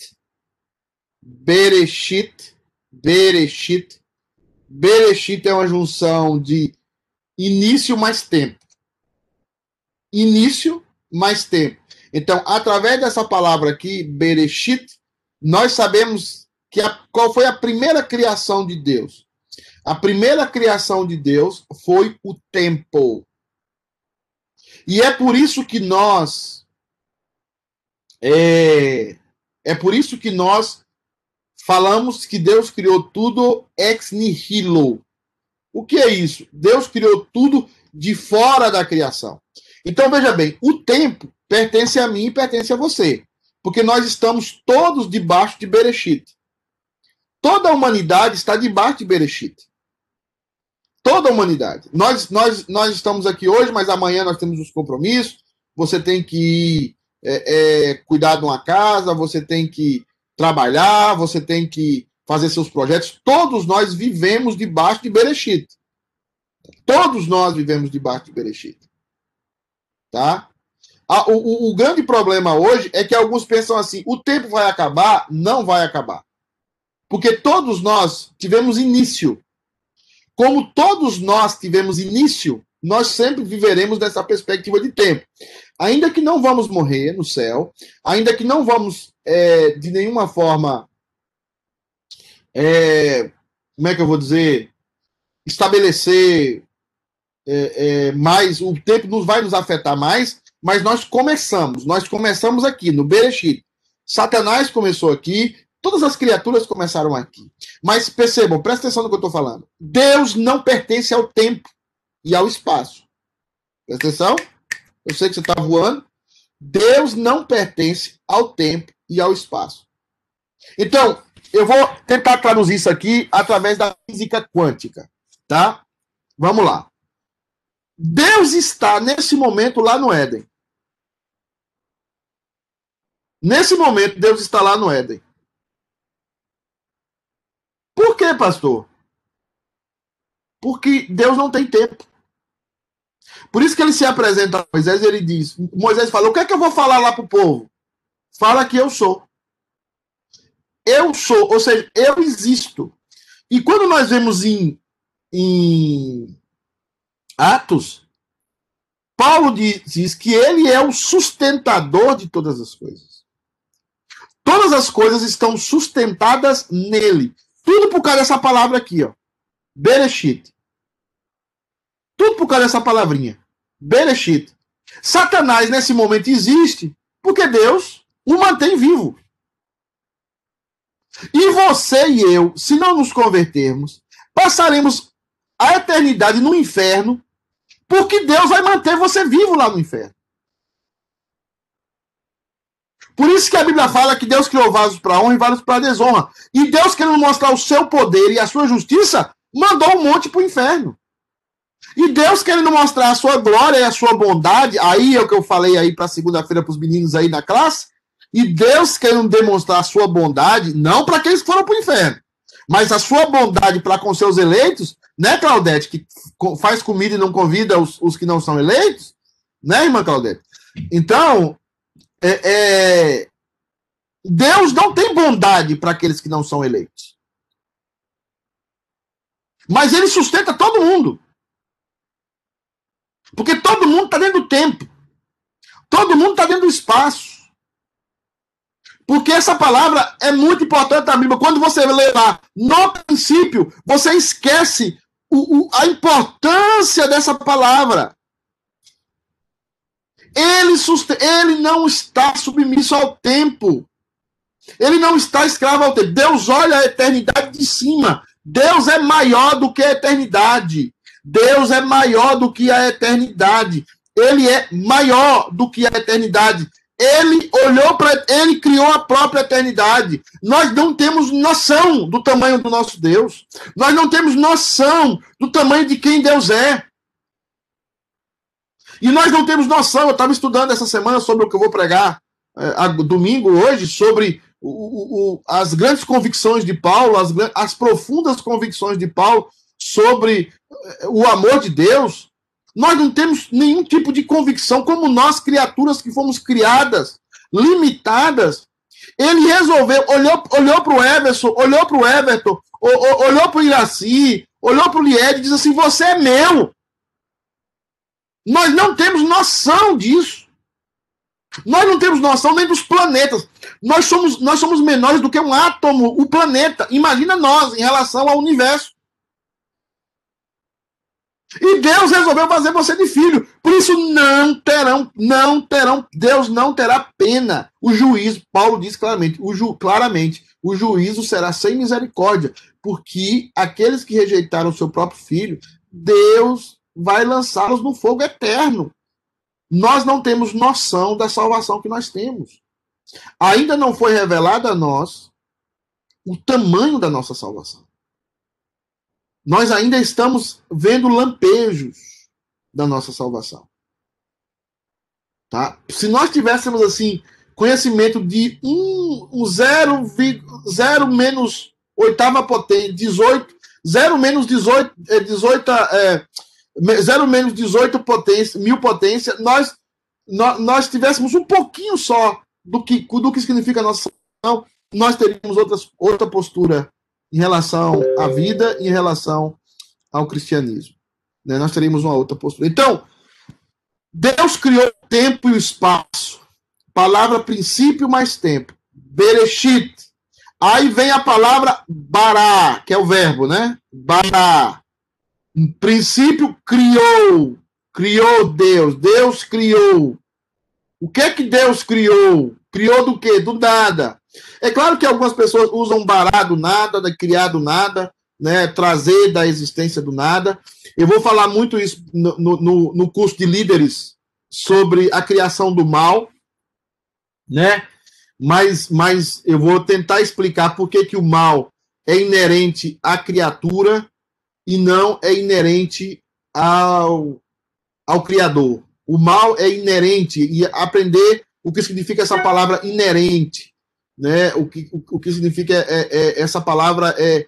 Bereshit, Bereshit, Bereshit é uma junção de início mais tempo. Início mais tempo. Então, através dessa palavra aqui, Bereshit, nós sabemos que a, qual foi a primeira criação de Deus. A primeira criação de Deus foi o tempo. E é por isso que nós... É, é por isso que nós... Falamos que Deus criou tudo ex nihilo. O que é isso? Deus criou tudo de fora da criação. Então, veja bem, o tempo pertence a mim e pertence a você. Porque nós estamos todos debaixo de Bereshit. Toda a humanidade está debaixo de Bereshit. Toda a humanidade. Nós, nós, nós estamos aqui hoje, mas amanhã nós temos os compromissos. Você tem que é, é, cuidar de uma casa, você tem que... trabalhar, você tem que fazer seus projetos. Todos nós vivemos debaixo de Bereshit. Todos nós vivemos debaixo de Bereshit. Tá? O, o, o grande problema hoje é que alguns pensam assim: o tempo vai acabar? Não vai acabar. Porque todos nós tivemos início. Como todos nós tivemos início, nós sempre viveremos nessa perspectiva de tempo. Ainda que não vamos morrer no céu, ainda que não vamos... É, de nenhuma forma, é, como é que eu vou dizer, estabelecer é, é, mais, o tempo não vai nos afetar mais, mas nós começamos, nós começamos aqui, no Bereshit. Satanás começou aqui, todas as criaturas começaram aqui. Mas percebam, prestem atenção no que eu estou falando. Deus não pertence ao tempo e ao espaço. Presta atenção, eu sei que você está voando. Deus não pertence ao tempo e ao espaço. Então, eu vou tentar traduzir isso aqui através da física quântica, tá? Vamos lá. Deus está, nesse momento, lá no Éden. Nesse momento, Deus está lá no Éden. Por quê, pastor? Porque Deus não tem tempo. Por isso que ele se apresenta a Moisés e ele diz... Moisés fala: o que é que eu vou falar lá para o povo? Fala que eu sou. Eu sou, ou seja, eu existo. E quando nós vemos em, em Atos, Paulo diz, diz que ele é o sustentador de todas as coisas. Todas as coisas estão sustentadas nele. Tudo por causa dessa palavra aqui, ó. Bereshit. Tudo por causa dessa palavrinha. Bereshit. Satanás, nesse momento, existe porque Deus o mantém vivo. E você e eu, se não nos convertermos, passaremos a eternidade no inferno, porque Deus vai manter você vivo lá no inferno. Por isso que a Bíblia fala que Deus criou vasos para honra e vasos para desonra. E Deus, querendo mostrar o seu poder e a sua justiça, mandou um monte para o inferno. E Deus, querendo mostrar a sua glória e a sua bondade, aí é o que eu falei aí para segunda-feira para os meninos aí na classe, e Deus querendo demonstrar a sua bondade, não para aqueles que foram para o inferno, mas a sua bondade para com seus eleitos, né, Claudete, que faz comida e não convida os, os que não são eleitos, né, irmã Claudete? Então, é, é, Deus não tem bondade para aqueles que não são eleitos. Mas ele sustenta todo mundo. Porque todo mundo está dentro do tempo. Todo mundo está dentro do espaço. Porque essa palavra é muito importante na Bíblia. Quando você lê lá, no princípio, você esquece o, o, a importância dessa palavra. Ele, susten- ele não está submisso ao tempo. Ele não está escravo ao tempo. Deus olha a eternidade de cima. Deus é maior do que a eternidade. Deus é maior do que a eternidade. Ele é maior do que a eternidade. Ele olhou para... Ele criou a própria eternidade. Nós não temos noção do tamanho do nosso Deus. Nós não temos noção do tamanho de quem Deus é. E nós não temos noção. Eu estava estudando essa semana sobre o que eu vou pregar é, domingo, hoje, sobre o, o, as grandes convicções de Paulo, as, as profundas convicções de Paulo sobre o amor de Deus. Nós não temos nenhum tipo de convicção, como nós, criaturas que fomos criadas, limitadas. Ele resolveu, olhou, olhou para o Everson, olhou para o Everton, olhou para o Iraci, olhou para o Lied e disse assim: você é meu. Nós não temos noção disso. Nós não temos noção nem dos planetas. Nós somos, nós somos menores do que um átomo, o planeta. Imagina nós em relação ao universo. E Deus resolveu fazer você de filho. Por isso não terão, não terão, Deus não terá pena. O juízo, Paulo diz claramente, o ju, claramente, o juízo será sem misericórdia, porque aqueles que rejeitaram o seu próprio filho, Deus vai lançá-los no fogo eterno. Nós não temos noção da salvação que nós temos. Ainda não foi revelado a nós o tamanho da nossa salvação. Nós ainda estamos vendo lampejos da nossa salvação. Tá? Se nós tivéssemos assim, conhecimento de um zero menos oitava potência, dezoito, zero menos dezoito, dezoito é, zero menos dezoito potência, mil potência, nós, nós, nós tivéssemos um pouquinho só do que, do que significa a nossa salvação, nós teríamos outras, outra postura em relação à vida, em relação ao cristianismo. Né? Nós teríamos uma outra postura. Então, Deus criou o tempo e o espaço. Palavra princípio mais tempo. Bereshit. Aí vem a palavra bará, que é o verbo, né? Bará. Em princípio, criou. Criou Deus. Deus criou. O que é que Deus criou? Criou do quê? Do nada. É claro que algumas pessoas usam bará do nada, da criar do nada, né, trazer da existência do nada. Eu vou falar muito isso no, no, no curso de líderes sobre a criação do mal, né? Mas, mas eu vou tentar explicar por que que o mal é inerente à criatura e não é inerente ao, ao Criador. O mal é inerente, e aprender o que significa essa palavra inerente. Né, o, que, o, o que significa é, é, essa palavra é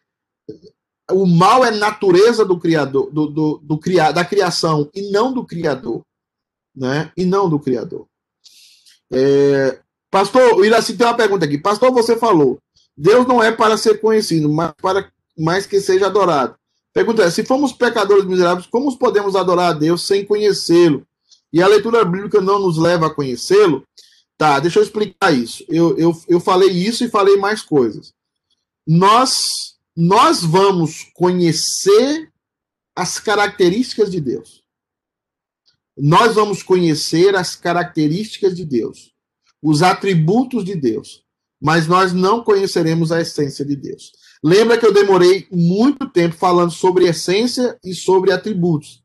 o mal é natureza do criador do, do, do criar, da criação e não do criador, né, e não do criador. É, pastor Iraci tem uma pergunta aqui. Pastor, você falou Deus não é para ser conhecido, mas para mais que seja adorado. Pergunta é: se formos pecadores miseráveis, como podemos adorar a Deus sem conhecê-lo? E a leitura bíblica não nos leva a conhecê-lo? Tá, deixa eu explicar isso. Eu, eu, eu falei isso e falei mais coisas. Nós, nós vamos conhecer as características de Deus. Nós vamos conhecer as características de Deus, os atributos de Deus, mas nós não conheceremos a essência de Deus. Lembra que eu demorei muito tempo falando sobre essência e sobre atributos.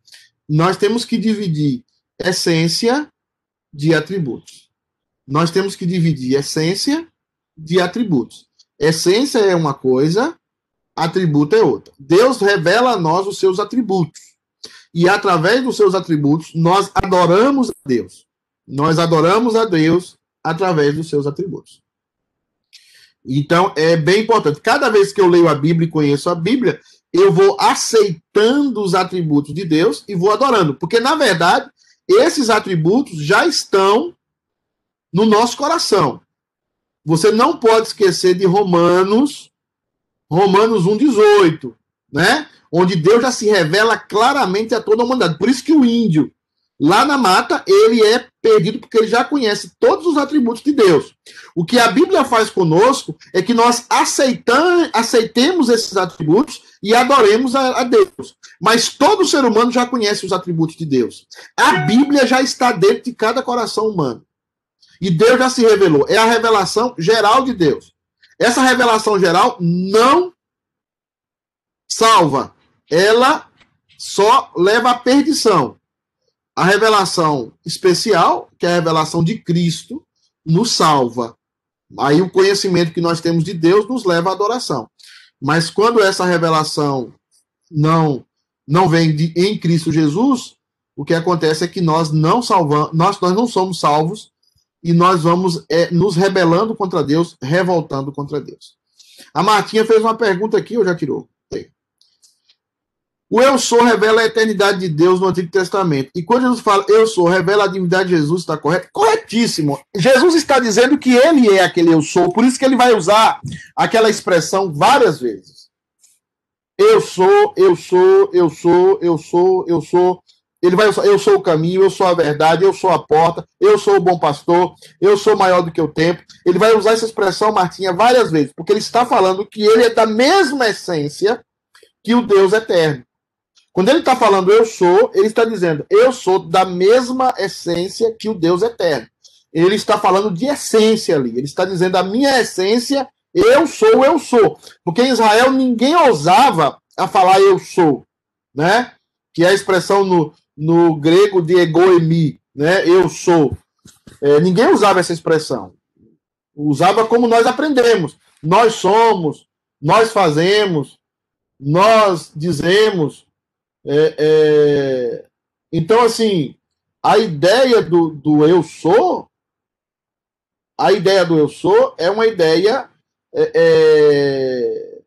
Nós temos que dividir essência de atributos. Nós temos que dividir essência de atributos. Essência é uma coisa, atributo é outra. Deus revela a nós os seus atributos. E através dos seus atributos, nós adoramos a Deus. Nós adoramos a Deus através dos seus atributos. Então, é bem importante. Cada vez que eu leio a Bíblia e conheço a Bíblia, eu vou aceitando os atributos de Deus e vou adorando. Porque, na verdade, esses atributos já estão no nosso coração. Você não pode esquecer de Romanos, Romanos um, dezoito, né? Onde Deus já se revela claramente a toda a humanidade. Por isso que o índio, Lá na mata, ele é perdido porque ele já conhece todos os atributos de Deus. O que a Bíblia faz conosco é que nós aceitamos, aceitemos esses atributos e adoremos a, a Deus. Mas todo ser humano já conhece os atributos de Deus. A Bíblia já está dentro de cada coração humano. E Deus já se revelou. É a revelação geral de Deus. Essa revelação geral não salva. Ela só leva à perdição. A revelação especial, que é a revelação de Cristo, nos salva. Aí o conhecimento que nós temos de Deus nos leva à adoração. Mas quando essa revelação não, não vem de, em Cristo Jesus, o que acontece é que nós não salvamos, nós, nós não somos salvos e nós vamos é, nos rebelando contra Deus, revoltando contra Deus. A Martinha fez uma pergunta aqui, ou já tirou? O eu sou revela a eternidade de Deus no Antigo Testamento. E quando Jesus fala eu sou, revela a divindade de Jesus, está correto? Corretíssimo. Jesus está dizendo que ele é aquele eu sou. Por isso que ele vai usar aquela expressão várias vezes. Eu sou, eu sou, eu sou, eu sou, eu sou. Ele vai usar eu sou o caminho, eu sou a verdade, eu sou a porta, eu sou o bom pastor, eu sou maior do que o tempo. Ele vai usar essa expressão, Martinha, várias vezes. Porque ele está falando que ele é da mesma essência que o Deus eterno. Quando ele está falando eu sou, ele está dizendo eu sou da mesma essência que o Deus eterno. Ele está falando de essência ali. Ele está dizendo a minha essência, eu sou, eu sou. Porque em Israel ninguém ousava a falar eu sou, né? Que é a expressão no, no grego de egoemi, né? Eu sou. É, ninguém usava essa expressão. Usava como nós aprendemos. Nós somos, nós fazemos, nós dizemos. É, é... Então, assim, a ideia do, do eu sou, a ideia do eu sou é uma ideia é, é...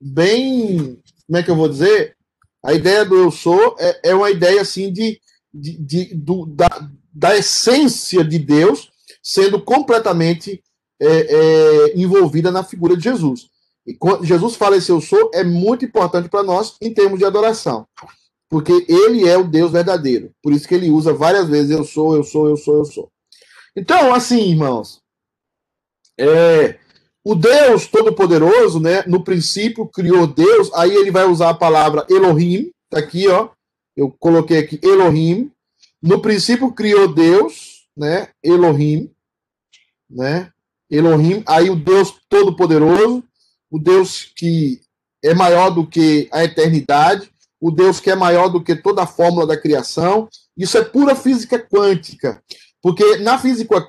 bem, como é que eu vou dizer? A ideia do eu sou é, é uma ideia, assim, de, de, de, do, da, da essência de Deus sendo completamente é, é, envolvida na figura de Jesus. E quando Jesus fala esse eu sou, é muito importante para nós em termos de adoração. Porque ele é o Deus verdadeiro. Por isso que ele usa várias vezes eu sou, eu sou, eu sou, eu sou. Então, assim, irmãos, é, o Deus Todo-Poderoso, né, no princípio criou Deus, aí ele vai usar a palavra Elohim, tá aqui, ó, eu coloquei aqui Elohim. No princípio criou Deus, né, Elohim, né, Elohim, aí o Deus Todo-Poderoso, o Deus que é maior do que a eternidade, o Deus que é maior do que toda a fórmula da criação. Isso é pura física quântica, porque na física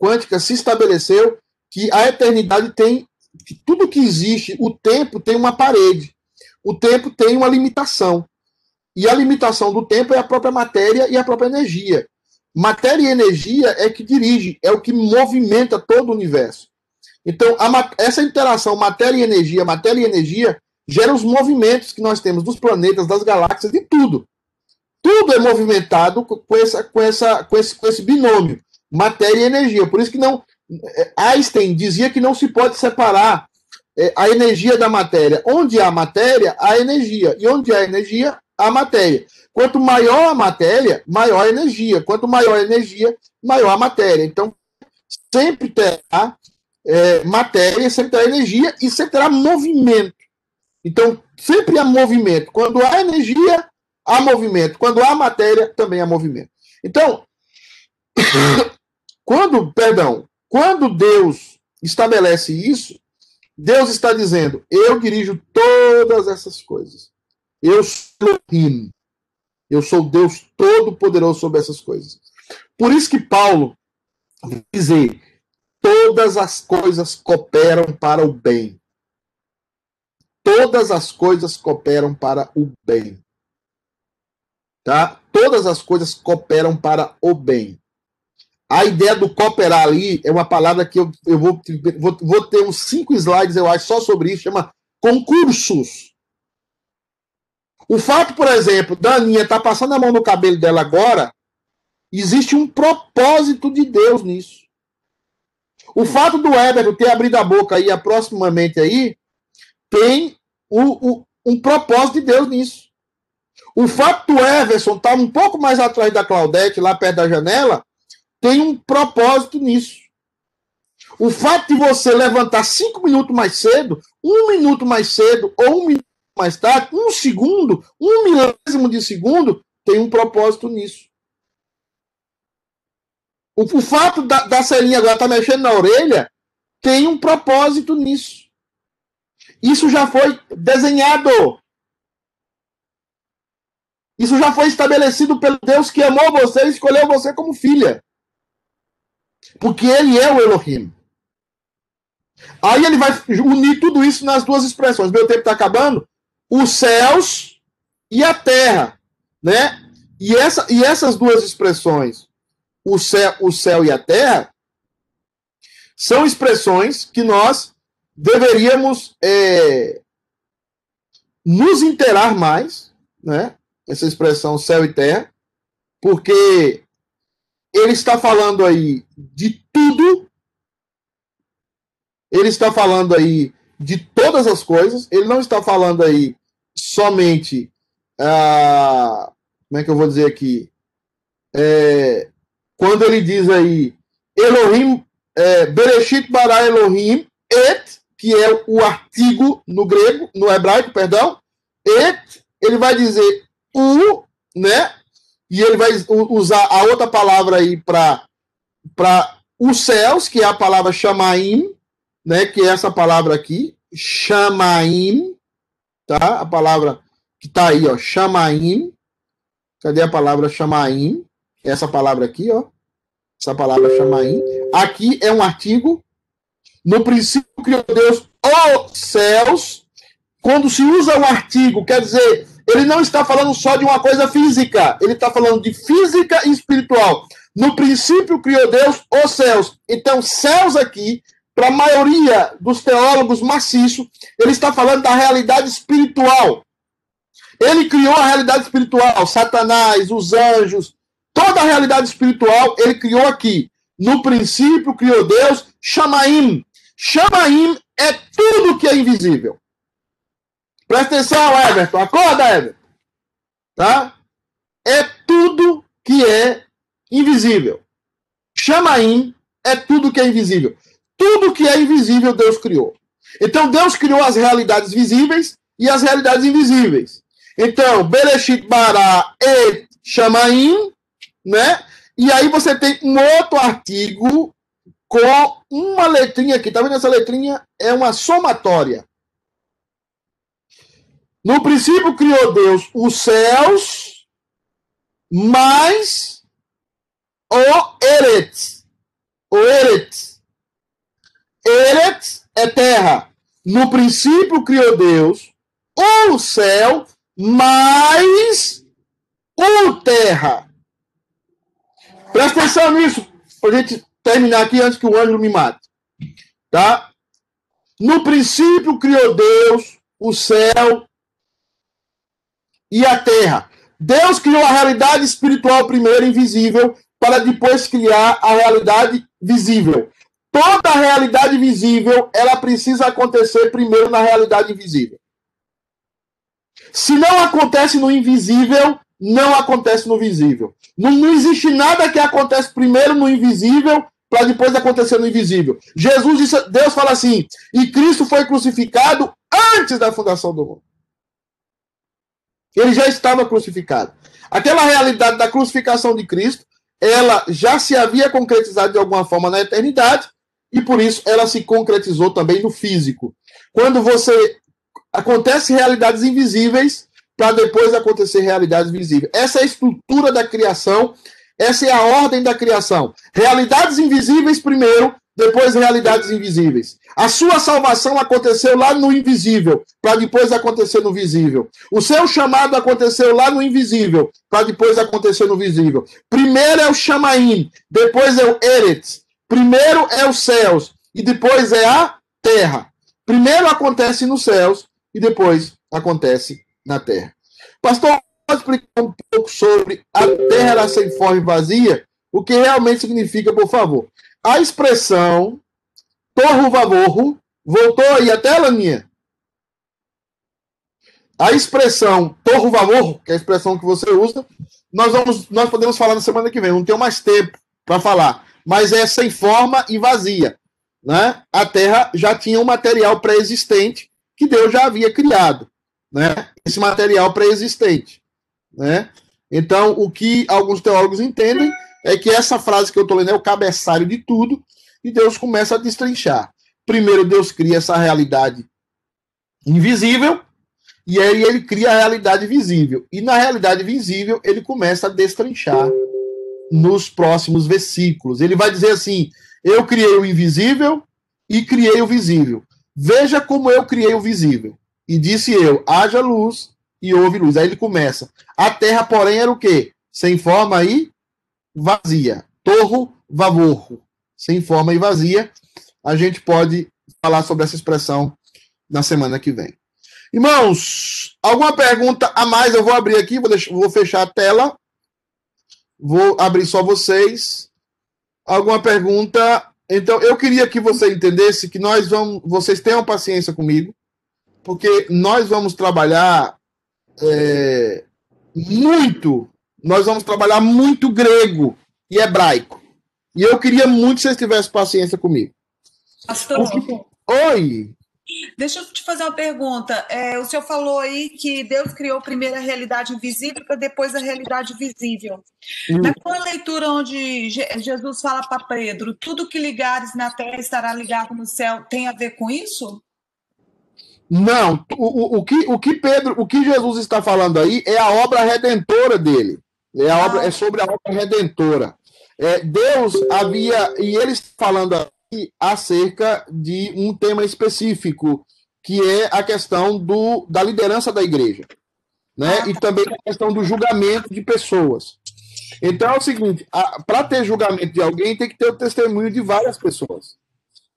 quântica se estabeleceu que a eternidade tem, que tudo que existe, o tempo tem uma parede, o tempo tem uma limitação, e a limitação do tempo é a própria matéria e a própria energia. Matéria e energia é que dirige, é o que movimenta todo o universo. Então, a, essa interação matéria e energia, matéria e energia, gera os movimentos que nós temos dos planetas, das galáxias, de tudo. Tudo é movimentado com, essa, com, essa, com, esse, com esse binômio, matéria e energia. Por isso que não, Einstein dizia que não se pode separar a energia da matéria. Onde há matéria, há energia. E onde há energia, há matéria. Quanto maior a matéria, maior a energia. Quanto maior a energia, maior a matéria. Então, sempre terá... É, matéria, sempre terá energia e sempre terá movimento. Então, sempre há movimento. Quando há energia, há movimento. Quando há matéria, também há movimento. Então, quando, perdão, quando Deus estabelece isso, Deus está dizendo, eu dirijo todas essas coisas. Eu sou Elohim. Eu sou Deus Todo-Poderoso sobre essas coisas. Por isso que Paulo dizer todas as coisas cooperam para o bem. Todas as coisas cooperam para o bem. Tá? Todas as coisas cooperam para o bem. A ideia do cooperar ali é uma palavra que eu, eu vou, vou, vou ter uns cinco slides, eu acho, só sobre isso, chama concursos. O fato, por exemplo, da Aninha estar passando a mão no cabelo dela agora, existe um propósito de Deus nisso. O fato do Everton ter abrido a boca aí, aproximadamente aí, tem o, o, um propósito de Deus nisso. O fato do Everson estar um pouco mais atrás da Claudete, lá perto da janela, tem um propósito nisso. O fato de você levantar cinco minutos mais cedo, um minuto mais cedo, ou um minuto mais tarde, um segundo, um milésimo de segundo, tem um propósito nisso. O, o fato da, da Celinha agora estar mexendo na orelha, tem um propósito nisso. Isso já foi desenhado. Isso já foi estabelecido pelo Deus que amou você e escolheu você como filha. Porque ele é o Elohim. Aí ele vai unir tudo isso nas duas expressões. Meu tempo está acabando. Os céus e a terra, né? E, essa, e essas duas expressões, o céu, o céu e a terra, são expressões que nós deveríamos é, nos inteirar mais, né? Essa expressão céu e terra, porque ele está falando aí de tudo, ele está falando aí de todas as coisas, ele não está falando aí somente, ah, como é que eu vou dizer aqui, é, quando ele diz aí, Elohim, é, Bereshit bara Elohim, et, que é o artigo no grego, no hebraico, perdão, et, ele vai dizer o, né, e ele vai usar a outra palavra aí para para os céus, que é a palavra Shamaim, né, que é essa palavra aqui, Shamaim, tá? A palavra que tá aí, ó, Shamaim. Cadê a palavra Shamaim? Essa palavra aqui, ó. Essa palavra Shamaim. Aqui é um artigo. No princípio criou Deus os céus. Quando se usa o artigo, quer dizer, ele não está falando só de uma coisa física, ele está falando de física e espiritual. No princípio criou Deus os céus. Então, céus aqui, para a maioria dos teólogos maciços, ele está falando da realidade espiritual. Ele criou a realidade espiritual, Satanás, os anjos, toda a realidade espiritual ele criou aqui. No princípio criou Deus Shamaim. Shamaim é tudo que é invisível. Presta atenção, Everton. Acorda, Everton. Tá? É tudo que é invisível. Shamaim é tudo que é invisível. Tudo que é invisível, Deus criou. Então, Deus criou as realidades visíveis e as realidades invisíveis. Então, Bereshit bara et Shamaim, né? E aí você tem um outro artigo com uma letrinha aqui. Tá vendo essa letrinha? É uma somatória. No princípio criou Deus os céus, mais o Eretz. O Eretz. Eretz é terra. No princípio criou Deus o céu, mais o terra. Presta atenção nisso, para a gente terminar aqui antes que o Ângelo me mate. Tá? No princípio criou Deus o céu e a terra. Deus criou a realidade espiritual primeiro, invisível, para depois criar a realidade visível. Toda a realidade visível, ela precisa acontecer primeiro na realidade invisível. Se não acontece no invisível, não acontece no visível. Não, não existe nada que acontece primeiro no invisível, para depois acontecer no invisível. Jesus disse, Deus fala assim, e Cristo foi crucificado antes da fundação do mundo. Ele já estava crucificado. Aquela realidade da crucificação de Cristo, ela já se havia concretizado de alguma forma na eternidade, e por isso ela se concretizou também no físico. Quando você acontece realidades invisíveis, para depois acontecer realidades visíveis. Essa é a estrutura da criação, essa é a ordem da criação. Realidades invisíveis primeiro, depois realidades invisíveis. A sua salvação aconteceu lá no invisível, para depois acontecer no visível. O seu chamado aconteceu lá no invisível, para depois acontecer no visível. Primeiro é o Shamaim, depois é o Eretz. Primeiro é os céus, e depois é a terra. Primeiro acontece nos céus, e depois acontece na terra. Pastor, pode explicar um pouco sobre a terra era sem forma e vazia? O que realmente significa, por favor? A expressão Torro Vavorro voltou aí até, Laninha? A expressão Torro Vavorro, que é a expressão que você usa, nós, vamos, nós podemos falar na semana que vem. Não tenho mais tempo para falar. Mas é sem forma e vazia. Né? A Terra já tinha um material pré-existente que Deus já havia criado. Né? Esse material pré-existente. Né? Então, o que alguns teólogos entendem é que essa frase que eu estou lendo é o cabeçalho de tudo, e Deus começa a destrinchar. Primeiro, Deus cria essa realidade invisível, e aí ele cria a realidade visível. E na realidade visível, ele começa a destrinchar nos próximos versículos. Ele vai dizer assim, eu criei o invisível e criei o visível. Veja como eu criei o visível. E disse eu, haja luz e houve luz. Aí ele começa. A terra, porém, era o quê? Sem forma e vazia. Torro Vavorro. Sem forma e vazia. A gente pode falar sobre essa expressão na semana que vem. Irmãos, alguma pergunta a mais? Eu vou abrir aqui, vou, deixar, vou fechar a tela. Vou abrir só vocês. Alguma pergunta? Então, eu queria que você entendesse que nós vamos... Vocês tenham paciência comigo, porque nós vamos trabalhar é, muito... Nós vamos trabalhar muito grego e hebraico. E eu queria muito que vocês tivessem paciência comigo. Pastor. Porque... Oi! Deixa eu te fazer uma pergunta. É, o senhor falou aí que Deus criou primeiro a realidade invisível e depois a realidade visível. Hum. Naquela leitura onde Jesus fala para Pedro, tudo que ligares na terra estará ligado no céu, tem a ver com isso? Não. O, o, o, que, o, que Pedro, o que Jesus está falando aí é a obra redentora dele. É, a ah. obra, é sobre a obra redentora. É, Deus havia... E eles falando... A... acerca de um tema específico, que é a questão do, da liderança da igreja, né? E também a questão do julgamento de pessoas. Então é o seguinte, para ter julgamento de alguém, tem que ter o testemunho de várias pessoas.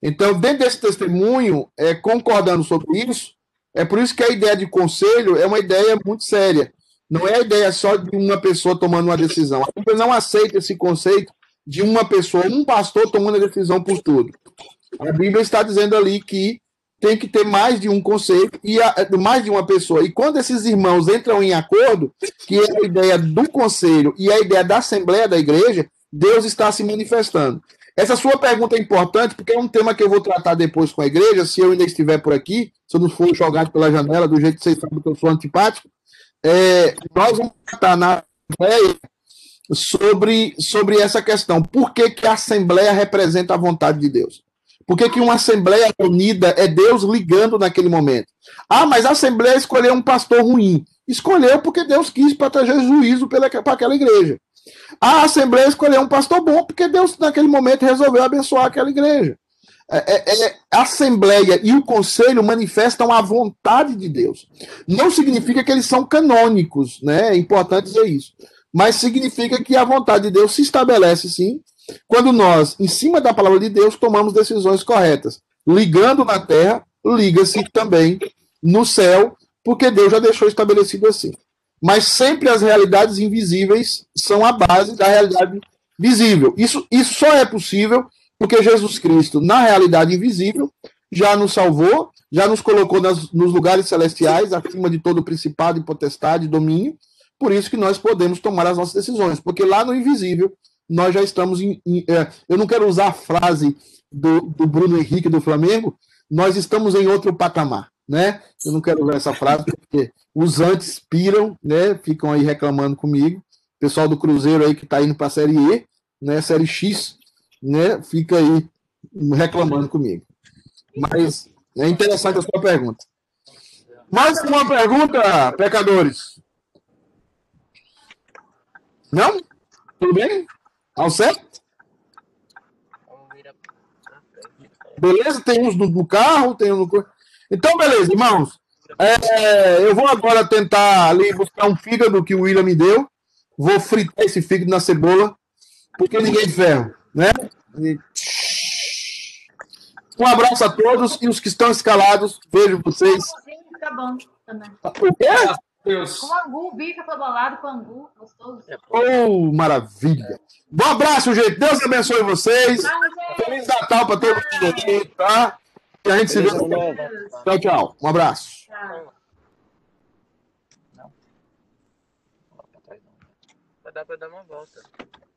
Então, dentro desse testemunho, é, concordando sobre isso, é por isso que a ideia de conselho é uma ideia muito séria. Não é a ideia só de uma pessoa tomando uma decisão. A gente não aceita esse conceito de uma pessoa, um pastor tomando a decisão por tudo. A Bíblia está dizendo ali que tem que ter mais de um conceito, e a, mais de uma pessoa. E quando esses irmãos entram em acordo, que é a ideia do conselho e a ideia da assembleia da igreja, Deus está se manifestando. Essa sua pergunta é importante, porque é um tema que eu vou tratar depois com a igreja, se eu ainda estiver por aqui, se eu não for jogado pela janela, do jeito que vocês sabem que eu sou antipático, é, nós vamos tratar na assembleia Sobre, sobre essa questão. Por que que a Assembleia representa a vontade de Deus? Por que que uma Assembleia unida é Deus ligando naquele momento? Ah, mas a Assembleia escolheu um pastor ruim. Escolheu porque Deus quis, para trazer juízo para aquela igreja. A Assembleia escolheu um pastor bom porque Deus, naquele momento, resolveu abençoar aquela igreja. É, é, a Assembleia e o Conselho manifestam a vontade de Deus. Não significa que eles são canônicos, né? É importante dizer isso. Mas significa que a vontade de Deus se estabelece, sim, quando nós, em cima da palavra de Deus, tomamos decisões corretas. Ligando na terra, liga-se também no céu, porque Deus já deixou estabelecido assim. Mas sempre as realidades invisíveis são a base da realidade visível. Isso, isso só é possível porque Jesus Cristo, na realidade invisível, já nos salvou, já nos colocou nas, nos lugares celestiais, acima de todo principado e potestade e domínio. Por isso que nós podemos tomar as nossas decisões, porque lá no invisível nós já estamos em... em é, eu não quero usar a frase do, do Bruno Henrique do Flamengo, nós estamos em outro patamar, né? Eu não quero usar essa frase, porque os antes piram, né? Ficam aí reclamando comigo. O pessoal do Cruzeiro aí que está indo para a Série E, né? Série X, né? Fica aí reclamando comigo. Mas é interessante a sua pergunta. Mais uma pergunta, pecadores? Não? Tudo bem? Ao certo? Beleza? Tem uns no carro, tem uns no... Então, beleza, irmãos. É, eu vou agora tentar ali buscar um fígado que o William me deu. Vou fritar esse fígado na cebola, porque ninguém é de ferro, né? E... Um abraço a todos e os que estão escalados. Vejo vocês. Tá bom também. O quê? Deus. Com angu, o bife abalado com angu, gostoso. Oh, maravilha. Bom abraço, gente. Deus abençoe vocês. Feliz Natal para todo mundo aqui, tá? E a gente se vê. Tchau, tchau. Um abraço. Tchau. vai dar pra dar uma volta.